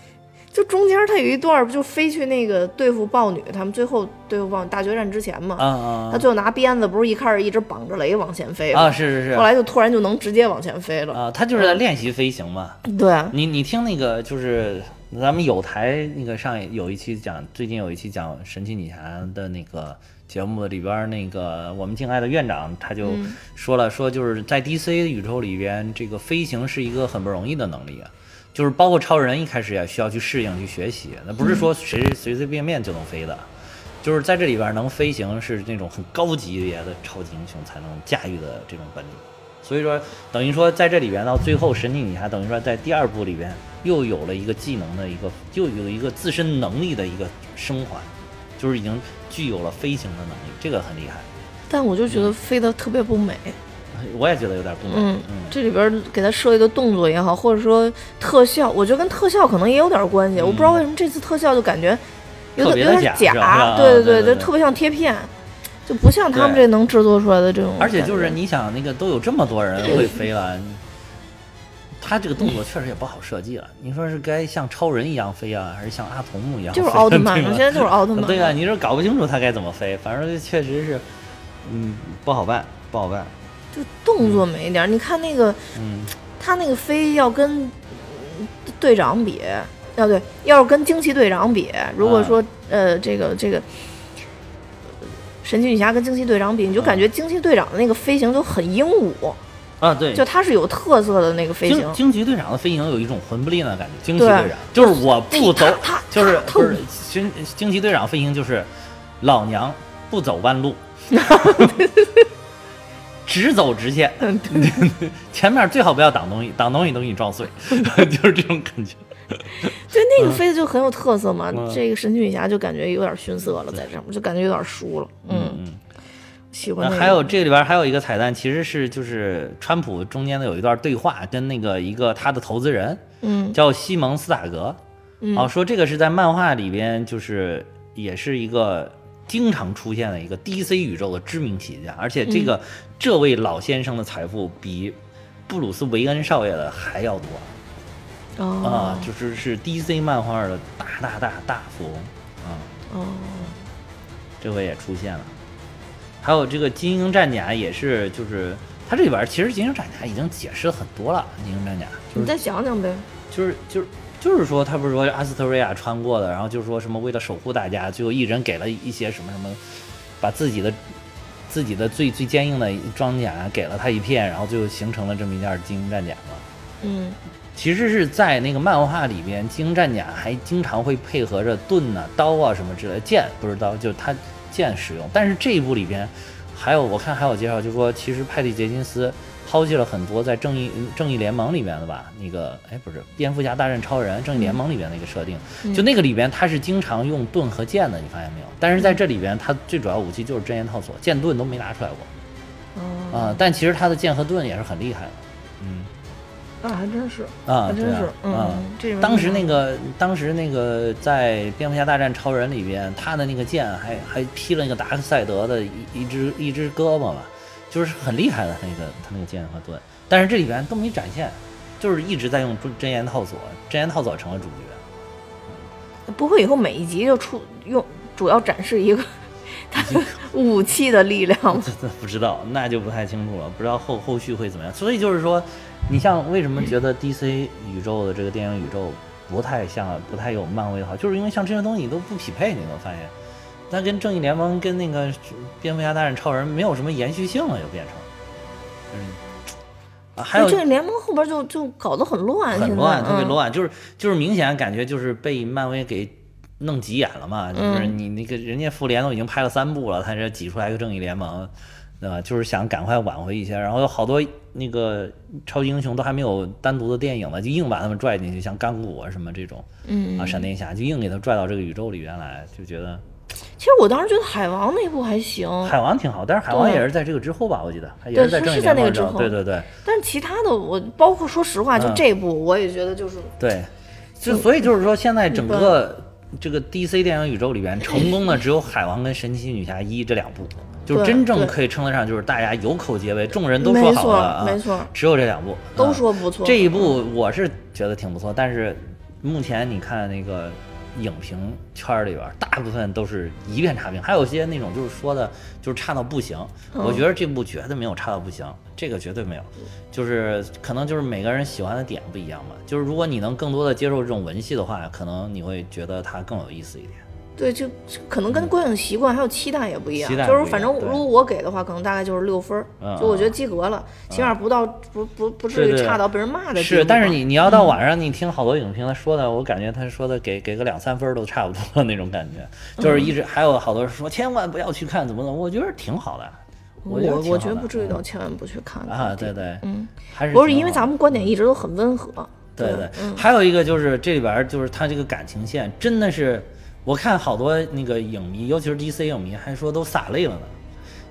就中间他有一段就飞去那个对付豹女，他们最后对付豹女大决战之前嘛，啊啊，他最后拿鞭子不是一开始一直绑着雷往前飞啊，是是是，后来就突然就能直接往前飞了啊，他就是在练习飞行嘛。嗯、对，你你听那个就是咱们有台那个上有一期讲，最近有一期讲神奇女侠的那个节目里边，那个我们敬爱的院长他就说了，说就是在 D C 宇宙里边，这个飞行是一个很不容易的能力啊。就是包括超人一开始也需要去适应去学习，那不是说谁随随便便就能飞的、嗯、就是在这里边能飞行是那种很高级别的超级英雄才能驾驭的这种本领，所以说等于说在这里边到最后神奇女侠等于说在第二部里边又有了一个技能的一个又有一个自身能力的一个升华，就是已经具有了飞行的能力，这个很厉害，但我就觉得飞得特别不美、嗯我也觉得有点不满、嗯嗯、这里边给他设计的动作也好，或者说特效，我觉得跟特效可能也有点关系、嗯、我不知道为什么这次特效就感觉有点有点假，对对对，特别像贴片，就不像他们这能制作出来的这种，而且就是你想那个都有这么多人会飞了，他这个动作确实也不好设计了、嗯、你说是该像超人一样飞啊，还是像阿童木一样飞，就是奥特曼，现在就是奥特曼，对啊，你说搞不清楚他该怎么飞，反正确实是嗯不好办不好办，就动作美一点、嗯、你看那个、嗯、他那个飞要跟队长比啊，对，要是跟惊奇队长比，如果说、啊、呃这个这个神奇女侠跟惊奇队长比，你就感觉惊奇队长的那个飞行就很英武啊，对，就他是有特色的那个飞行，惊奇队长的飞行有一种魂不吝的感觉，惊奇队长就是我不走，就是就是惊惊奇队长飞行就是老娘不走弯路直走直线，前面最好不要挡东西，挡东西都给你撞碎，就是这种感觉。对，那个飞的就很有特色嘛。嗯、这个神奇女侠就感觉有点逊色了，在这就感觉有点输了。嗯嗯，喜欢、那个。还有这里边还有一个彩蛋，其实是就是川普中间的有一段对话，跟那个一个他的投资人，嗯，叫西蒙斯塔格，嗯、啊，说这个是在漫画里边，就是也是一个。经常出现了一个 D C 宇宙的知名企业家，而且这个、嗯、这位老先生的财富比布鲁斯维恩少爷的还要多。Oh. 啊，就是是 D C 漫画的大大大大富翁啊！哦、oh. 嗯，这回也出现了。还有这个金鹰战甲也是，就是它这里边其实金鹰战甲已经解释了很多了。金鹰战甲，就是、你再讲讲呗。就是就是就是说，他不是说阿斯特瑞亚穿过的，然后就是说什么为了守护大家，最后一人给了一些什么什么，把自己的自己的最最坚硬的装甲给了他一片，然后最后形成了这么一件金鹰战甲嘛。嗯。其实是在那个漫画里边，金鹰战甲还经常会配合着盾啊、刀啊什么之类的剑，不是刀，就是他剑使用。但是这一部里边，还有我看还有介绍，就是说其实派蒂·杰金斯抛弃了很多在正义正义联盟里面的吧，那个哎不是蝙蝠侠大战超人正义联盟里边那个设定，嗯、就那个里边他是经常用盾和剑的，你发现没有？但是在这里边，他最主要武器就是真言套索，剑盾都没拿出来过。哦、嗯。啊、呃，但其实他的剑和盾也是很厉害的。嗯。啊，还真是啊，还真是，嗯，这当时那个，当时那个在蝙蝠侠大战超人里边，他的那个剑还还劈了那个达克赛德的一一只一只胳膊嘛，就是很厉害的那个他那个剑和盾，但是这里边都没展现，就是一直在用真言套索，真言套索成了主角。不会以后每一集就出用主要展示一个他武器的力量吗？不知道，那就不太清楚了，不知道后后续会怎么样。所以就是说。你像为什么觉得 D C 宇宙的这个电影宇宙不太像不太有漫威的好，就是因为像这些东西都不匹配，你能发现它跟正义联盟跟那个蝙蝠侠大战超人没有什么延续性了，又变成嗯、啊、还有正义联盟后边就就搞得很乱很乱特别乱，就是就是明显感觉就是被漫威给弄急眼了嘛，就是你那个人家复联都已经拍了三部了，他这挤出来一个正义联盟，对吧？就是想赶快挽回一些，然后有好多那个超级英雄都还没有单独的电影了，就硬把他们拽进去，像钢骨啊什么这种，嗯啊，闪电侠就硬给他拽到这个宇宙里边来，就觉得。其实我当时觉得海王那部还行，海王挺好，但是海王也是在这个之后吧，我记得也是在正义联盟之后，对对对。但是其他的我包括说实话，就这部我也觉得就是、嗯、对，就所以就是说现在整个这个 D C 电影宇宙里边成功的只有海王跟神奇女侠一这两部。就是真正可以称得上，就是大家有口皆碑，众人都说好了啊，没错，只有这两部都说不错。这一部我是觉得挺不错，但是目前你看那个影评圈里边，大部分都是一片差评，还有些那种就是说的，就是差到不行。我觉得这部绝对没有差到不行，这个绝对没有，就是可能就是每个人喜欢的点不一样吧。就是如果你能更多的接受这种文戏的话，可能你会觉得它更有意思一点。对，就可能跟观影习惯还有期待也不一样，就是反正如果我给的话，可能大概就是六分，就我觉得及格了，起码不到不不不至于差到被人骂的。是，但是你你要到晚上，你听好多影评他说的，我感觉他说的给给个两三分都差不多了那种感觉，就是一直还有好多人说千万不要去看怎么怎么，我觉得挺好的，我我觉得不至于到千万不去看啊，对对，嗯，还是不是因为咱们观点一直都很温和，对对，还有一个就是这里边就是他这个感情线真的是。我看好多那个影迷，尤其是 D C 影迷，还说都洒泪了呢。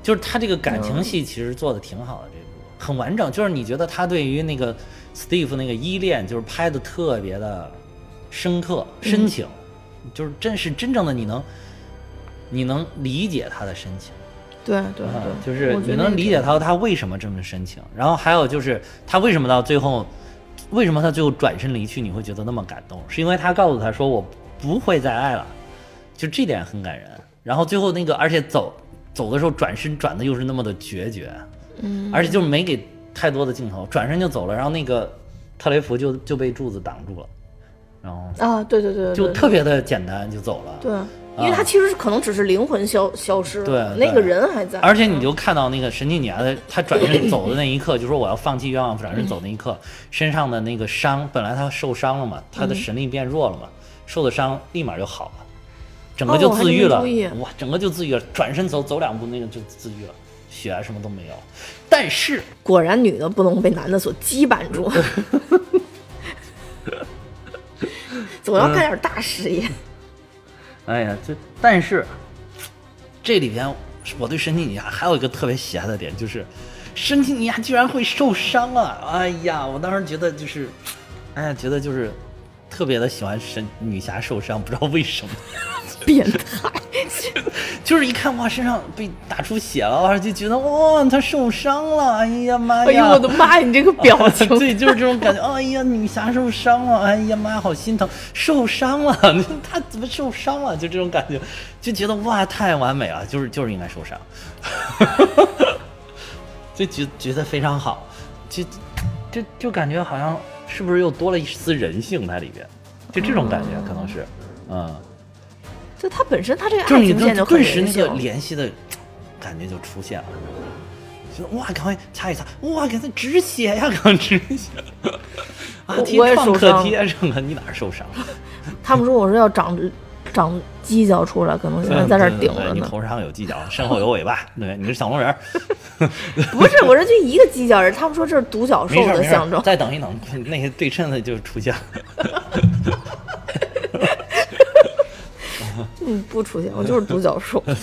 就是他这个感情戏其实做的挺好的，这部很完整。就是你觉得他对于那个 Steve 那个依恋，就是拍的特别的深刻、深情，嗯、就是真是真正的你能，你能理解他的深情。对对对、嗯，就是你能理解他他为什么这么深情。然后还有就是他为什么到最后，为什么他最后转身离去，你会觉得那么感动，是因为他告诉他说我不会再爱了。就这点很感人，然后最后那个，而且走走的时候转身转的又是那么的决绝，嗯，而且就没给太多的镜头，转身就走了，然后那个特雷弗就就被柱子挡住了，然后啊，对对 对, 对，就特别的简单就走了，对，啊、因为他其实可能只是灵魂消消失了，对，那个人还在，而且你就看到那个神奇女侠的，他转身走的那一刻，就说我要放弃愿望，转身走那一刻，身上的那个伤，本来他受伤了嘛，他的神力变弱了嘛，嗯、受的伤立马就好了。整个就自愈了，哦、哇！整个就自愈了，转身走走两步，那个就自愈了，血啊什么都没有。但是果然女的不能被男的所羁绊住，总要干点大事业。嗯、哎呀，这但是这里边我对神奇女侠还有一个特别喜爱的点，就是神奇女侠居然会受伤啊！哎呀，我当时觉得就是，哎呀，觉得就是特别的喜欢神女侠受伤，不知道为什么。变态就是一看哇，身上被打出血了，哇，就觉得哇，他受伤了，哎呀妈呀！哎呦我的妈呀，你这个表情，啊、对，就是这种感觉。哎呀，女侠受伤了，哎呀妈，好心疼，受伤了，他怎么受伤了？就这种感觉，就觉得哇，太完美了，就是就是应该受伤，就觉觉得非常好，就就就感觉好像是不是又多了一丝人性在里边？就这种感觉可能是，嗯。嗯就它本身，它这个爱情线就很人性，顿时那个联系的感觉就出现了。就哇，赶快擦一擦，哇，给它止血呀，赶快止血！啊，贴创可贴什么？你哪受伤了？他们说我是要长长犄角出来，可能现在在这顶着呢。你头上有犄角，身后有尾巴，对，你是小龙人。不是，我是就一个犄角人。他们说这是独角兽的象征。再等一等，那些对称的就出现了。嗯，不出现，我就是独角兽。嗯，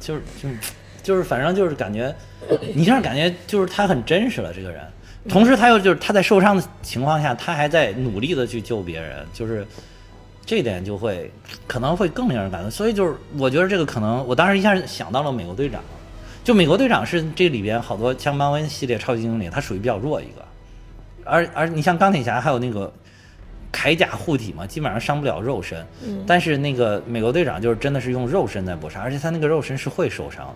就是就是就是，反正就是感觉，你这样感觉就是他很真实了这个人，同时他又就是他在受伤的情况下，他还在努力的去救别人，就是这点就会可能会更令人感动。所以就是我觉得这个可能，我当时一下想到了美国队长，就美国队长是这里边好多像漫威系列超级英雄里，他属于比较弱一个，而而你像钢铁侠还有那个。铠甲护体嘛，基本上伤不了肉身、嗯、但是那个美国队长就是真的是用肉身在搏杀，而且他那个肉身是会受伤的，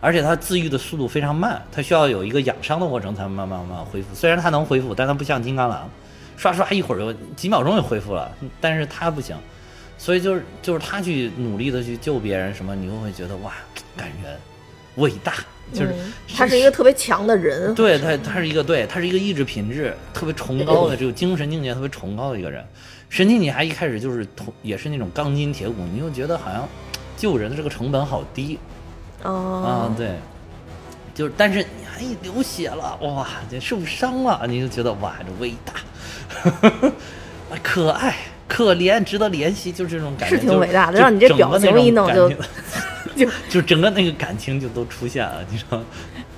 而且他自愈的速度非常慢，他需要有一个养伤的过程才慢慢慢慢恢复，虽然他能恢复，但他不像金刚狼刷刷一会儿就几秒钟就恢复了，但是他不行，所以就是就是他去努力的去救别人什么，你就会觉得哇感人伟大，就是、嗯、他是一个特别强的人，对他，他是一个对，他是一个意志品质特别崇高的，这个精神境界特别崇高的一个人。神奇女侠一开始就是也是那种钢筋铁骨，你又觉得好像救人的这个成本好低，哦，啊对，就是但是你还一流血了，哇，这受伤了，你就觉得哇这伟大，可爱可怜，值得怜惜，就是这种感觉，是挺伟大的。让你这表情一弄就。就就整个那个感情就都出现了，你知道，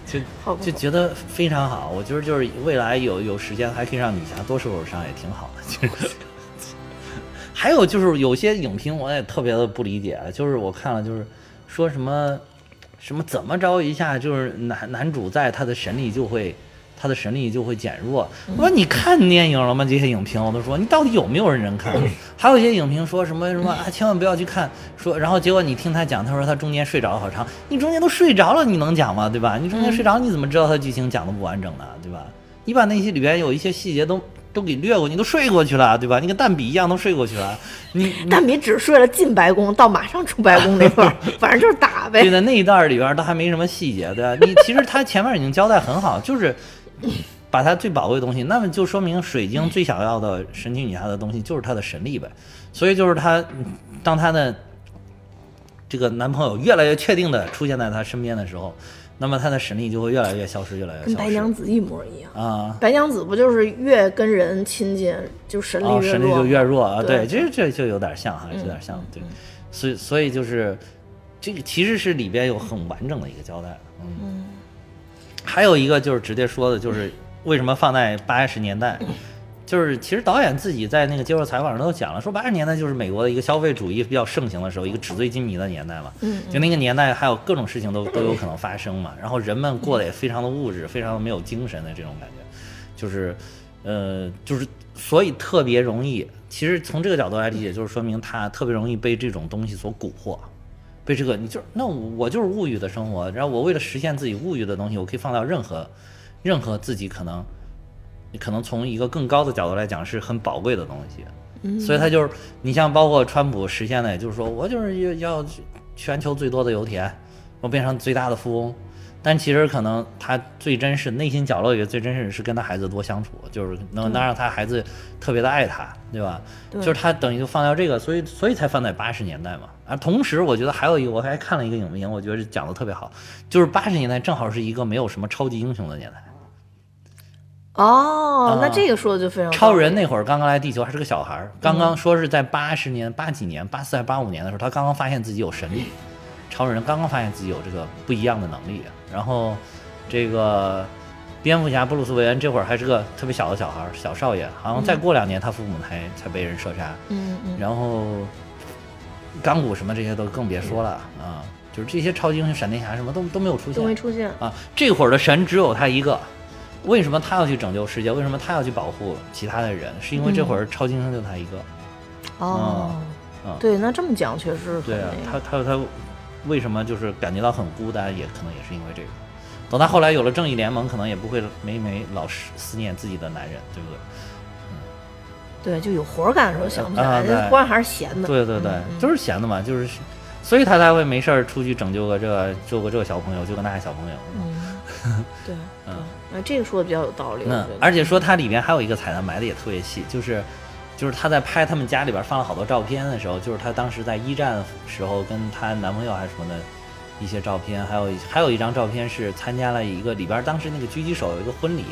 就就觉得非常好。我觉得就是未来有有时间还可以让女侠多受受伤也挺好的。就是、还有就是有些影评我也特别的不理解，就是我看了就是说什么什么怎么着一下就是男男主在他的神力就会他的神力就会减弱。我说你看电影了吗？这些影评我都说你到底有没有人看？还有一些影评说什么什么啊，千万不要去看。说然后结果你听他讲，他说他中间睡着了好长，你中间都睡着了，你能讲吗？对吧？你中间睡着，你怎么知道他剧情讲的不完整呢？对吧？你把那些里边有一些细节都都给略过，你都睡过去了，对吧？你跟蛋比一样都睡过去了。你蛋比只睡了进白宫到马上出白宫那段，反正就是打呗。对的，那一段里边他还没什么细节，对吧？你其实他前面已经交代很好，就是。把他最宝贵的东西，那么就说明水晶最想要的神奇女侠的东西就是她的神力呗。所以就是她，当她的这个男朋友越来越确定的出现在她身边的时候，那么她的神力就会越来越消失，越来越消失。跟白娘子一模一样啊！白娘子不就是越跟人亲近就神力越弱、哦，神力就越弱啊？对，这这就有点像哈，有点像。对，嗯、所以所以就是这个其实是里边有很完整的一个交代。嗯。嗯还有一个就是直接说的，就是为什么放在八十年代，就是其实导演自己在那个接受采访上都讲了，说八十年代就是美国的一个消费主义比较盛行的时候，一个纸醉金迷的年代嘛，就那个年代还有各种事情都都有可能发生嘛，然后人们过得也非常的物质，非常的没有精神的这种感觉，就是呃就是所以特别容易，其实从这个角度来理解，就是说明他特别容易被这种东西所蛊惑。被这个，你就那我就是物欲的生活，然后我为了实现自己物欲的东西，我可以放到任何，任何自己可能，可能从一个更高的角度来讲是很宝贵的东西，嗯、所以他就是你像包括川普实现的，也就是说我就是要全球最多的油田，我变成最大的富翁，但其实可能他最真实内心角落里最真实是跟他孩子多相处，就是能能让他孩子特别的爱他，对吧？对就是他等于就放掉这个，所以所以才放在八十年代嘛。而同时，我觉得还有一个，我还看了一个影评，我觉得讲的特别好，就是八十年代正好是一个没有什么超级英雄的年代。哦，嗯、那这个说的就非常。超人那会儿刚刚来地球，还是个小孩，刚刚说是在八十年、八几年、八四还八五年的时候，他刚刚发现自己有神力，超人刚刚发现自己有这个不一样的能力。然后，这个蝙蝠侠布鲁斯·韦恩这会儿还是个特别小的小孩，小少爷，好像再过两年他父母才、嗯、才被人射杀。嗯嗯。然后。钢骨什么这些都更别说了啊，就是这些超级英雄闪电侠什么都都没有出现，都没出现啊。这会儿的神只有他一个，为什么他要去拯救世界？为什么他要去保护其他的人？是因为这会儿超级英雄就他一个。嗯、哦、嗯，对，那这么讲确实对啊，他他他为什么就是感觉到很孤单？也可能也是因为这个。等他后来有了正义联盟，可能也不会每每老思念自己的男人，对不对？对，就有活干的时候想不起来，那官还是闲的。对对对，嗯、就是闲的嘛，就是，所以他才会没事儿出去拯救个这救个这小朋友，救个那小朋友。嗯，对，嗯，那这个说的比较有道理。嗯，而且说他里面还有一个彩蛋埋的也特别细，就是就是他在拍他们家里边放了好多照片的时候，就是他当时在一战时候跟他男朋友还是什么的一些照片，还有还有一张照片是参加了一个里边当时那个狙击手有一个婚礼。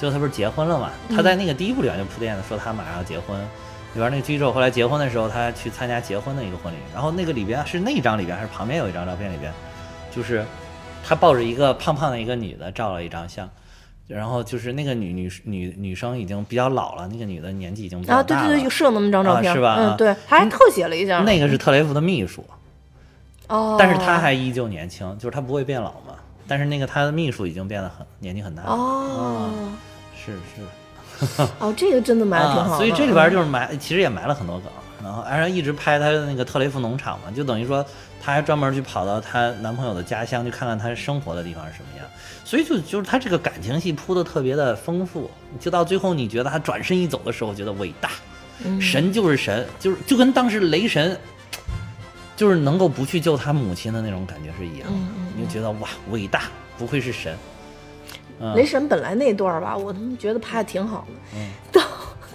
就他不是结婚了嘛？他在那个第一部里面就铺垫的说他马上要结婚，里边那个狙击手后来结婚的时候，他去参加结婚的一个婚礼，然后那个里边是那一张里边还是旁边有一张照片里边，就是他抱着一个胖胖的一个女的照了一张相，然后就是那个女女女女生已经比较老了，那个女的年纪已经比较大了啊，对对对，摄那么张照片、啊、是吧？嗯，对，他还特写了一张、嗯，那个是特雷弗的秘书，哦，但是他还依旧年轻，就是他不会变老嘛，但是那个他的秘书已经变得很年纪很大了哦。嗯，是是哦，这个真的埋的挺好的、啊、所以这里边就是埋、嗯、其实也埋了很多梗，然后而且一直拍他的那个特雷弗农场嘛，就等于说他还专门去跑到她男朋友的家乡去看看他生活的地方是什么样，所以就就是他这个感情戏铺的特别的丰富，就到最后你觉得他转身一走的时候觉得伟大、嗯、神就是神，就是就跟当时雷神就是能够不去救他母亲的那种感觉是一样的、嗯嗯、你就觉得哇伟大，不愧是神。雷神本来那段吧，我他妈觉得拍的挺好的，嗯、到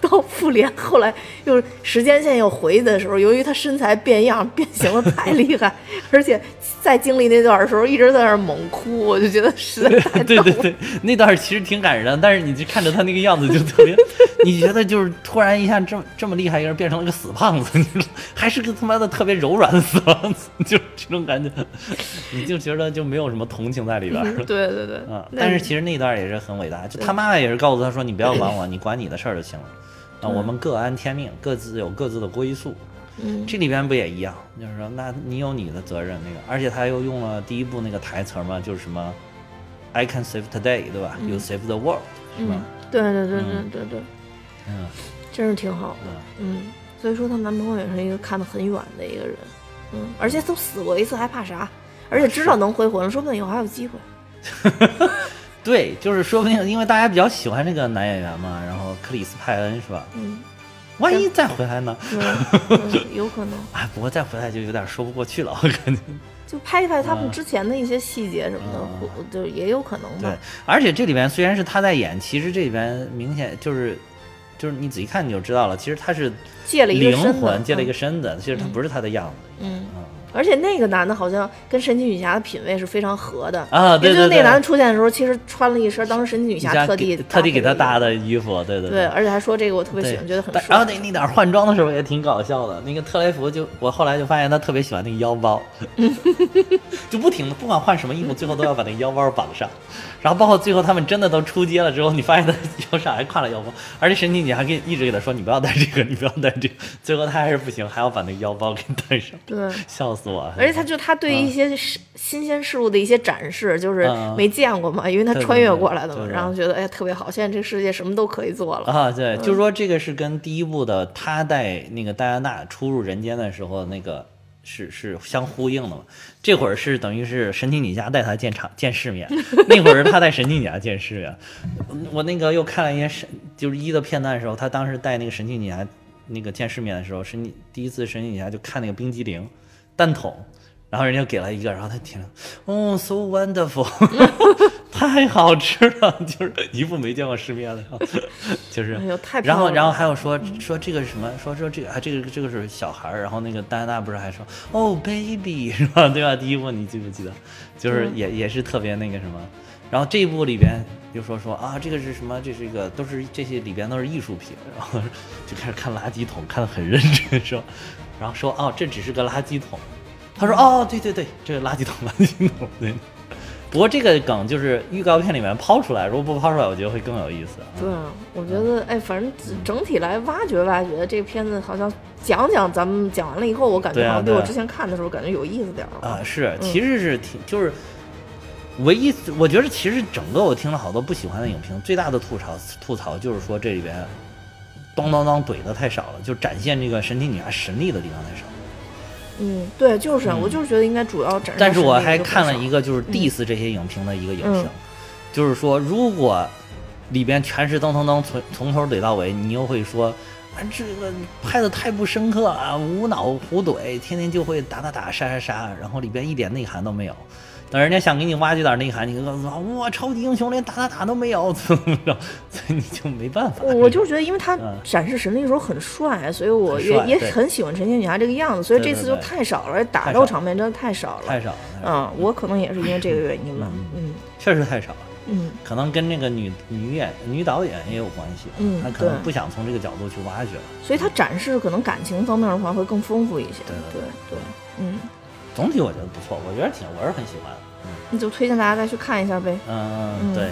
到复联后来又时间线又回的时候，由于他身材变样变形的太厉害，而且在经历那段的时候一直在那猛哭，我就觉得实在太逗了。对对对，那段其实挺感人的，但是你就看着他那个样子就特别，你觉得就是突然一下这么这么厉害，一个人变成了个死胖子，你还是个他妈的特别柔软的死胖子，就是这种感觉，你就觉得就没有什么同情在里边、嗯。对对对，嗯，但是其实那段也是很伟大，就他妈妈也是告诉他说：“你不要管我，你管你的事儿就行了。”啊，我们各安天命，各自有各自的归宿。嗯，这里边不也一样？就是说，那你有你的责任，那个，而且他又用了第一部那个台词嘛，就是什么 "I can save today"， 对吧、嗯、"You save the world"， 是吧？嗯、对对对对对对，嗯，真是挺好的。嗯，嗯，所以说她男朋友也是一个看得很远的一个人。嗯，而且都死过一次，还怕啥？而且知道能回魂，说不定以后还有机会。对，就是说不定，因为大家比较喜欢这个男演员嘛，然后克里斯派恩是吧？嗯，万一再回来呢？有可能。哎，不过再回来就有点说不过去了，我感觉。就拍一拍他们之前的一些细节什么的，嗯、就也有可能吧。对，而且这里边虽然是他在演，其实这里边明显就是，就是你仔细看你就知道了，其实他是借了一个灵魂，借了一个身子，嗯、其实他不是他的样子。嗯。嗯，而且那个男的好像跟神奇女侠的品味是非常合的啊，对对对，也就是那个男的出现的时候，其实穿了一身当时神奇女侠特地特地给他搭的衣服，对对对，而且还说这个我特别喜欢，觉得很帅。然后那那点换装的时候也挺搞笑的，那个特雷弗就我后来就发现他特别喜欢那个腰包，就不停的不管换什么衣服，最后都要把那个腰包绑上，然后包括最后他们真的都出街了之后，你发现他腰上还挎了腰包，而且神奇女侠给一直给他说你不要戴这个，你不要戴这个，最后他还是不行，还要把那个腰包给戴上，对，笑死。而且他就他对一些新鲜事物的一些展示、嗯、就是没见过嘛、嗯、因为他穿越过来的嘛，然后觉得哎特别好，现在这个世界什么都可以做了啊，对、嗯、就是说这个是跟第一部的他带那个戴安娜出入人间的时候那个是是相呼应的嘛，这会儿是等于是神奇女侠带他见场见世面，那会儿他带神奇女侠见世面。我那个又看了一些就是一的片段的时候，他当时带那个神奇女侠那个见世面的时候，是第一次神奇女侠就看那个冰激凌蛋筒，然后人家给了一个，然后他听了，哦 so wonderful， 太好吃了，就是一副没见过世面了，就是，哎、然后然后还有说说这个什么，说说这个啊这个这个是小孩，然后那个戴安娜不是还说哦 baby 是吧，对吧？第一部你记不记得？就是也、嗯、也是特别那个什么，然后这一部里边就说说啊这个是什么，这是一个都是这些里边都是艺术品，然后就开始看垃圾桶，看得很认真说。然后说哦，这只是个垃圾桶。他说哦，对对对，这个垃圾桶，垃圾桶。对，不过这个梗就是预告片里面抛出来，如果不抛出来我觉得会更有意思。对啊，我觉得哎，反正整体来挖掘挖掘这个片子，好像讲讲咱们讲完了以后，我感觉好像对我之前看的时候感觉有意思点了。 啊, 啊是其实是挺、嗯、就是唯一我觉得其实整个我听了好多不喜欢的影评，最大的吐槽吐槽就是说这里边当当当怼的太少了，就展现这个神奇女侠神力的地方太少。嗯，对，就是、嗯、我就是觉得应该主要展示。但是我还看了一个就是 diss 这些影评的一个影评、嗯、就是说如果里边全是当当当从从头怼到尾，你又会说啊这个拍的太不深刻啊，无脑胡怼，天天就会打打打杀杀杀，然后里边一点内涵都没有。但人家想给你挖掘点内涵，你告诉他哇超级英雄连打打打都没有，怎么着，所以你就没办法。我就觉得因为他展示神力的时候很帅、嗯、所以我也也很喜欢神奇女侠这个样子，所以这次就太少了，对对对，打斗场面真的太少了，太少了。嗯，我可能也是因为这个原因吧。 嗯, 嗯确实太少了。嗯，可能跟那个女女演女导演也有关系。嗯，她可能不想从这个角度去挖掘了，所以她展示可能感情方面的话会更丰富一些。对对 对, 对, 对嗯，总体我觉得不错，我觉得挺，我是很喜欢。嗯，你就推荐大家再去看一下呗。嗯嗯，对，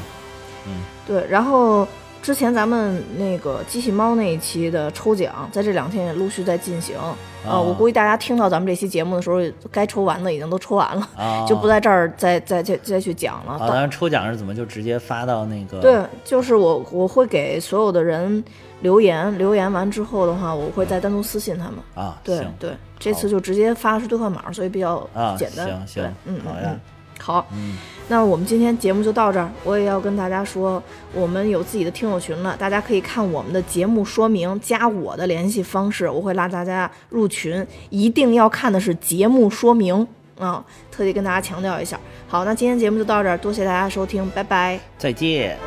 嗯对。然后之前咱们那个机器猫那一期的抽奖，在这两天也陆续在进行啊、哦呃。我估计大家听到咱们这期节目的时候，该抽完的已经都抽完了，哦、就不在这儿再再再再去讲了。好、哦，咱抽奖是怎么就直接发到那个？对，就是我我会给所有的人留言，留言完之后的话，我会再单独私信他们啊。对对。这次就直接发出兑换码，所以比较简单。啊、行行，嗯，好呀，好、嗯。那我们今天节目就到这儿。我也要跟大家说，我们有自己的听友群了，大家可以看我们的节目说明，加我的联系方式，我会拉大家入群。一定要看的是节目说明啊，特地跟大家强调一下。好，那今天节目就到这儿，多谢大家收听，拜拜，再见。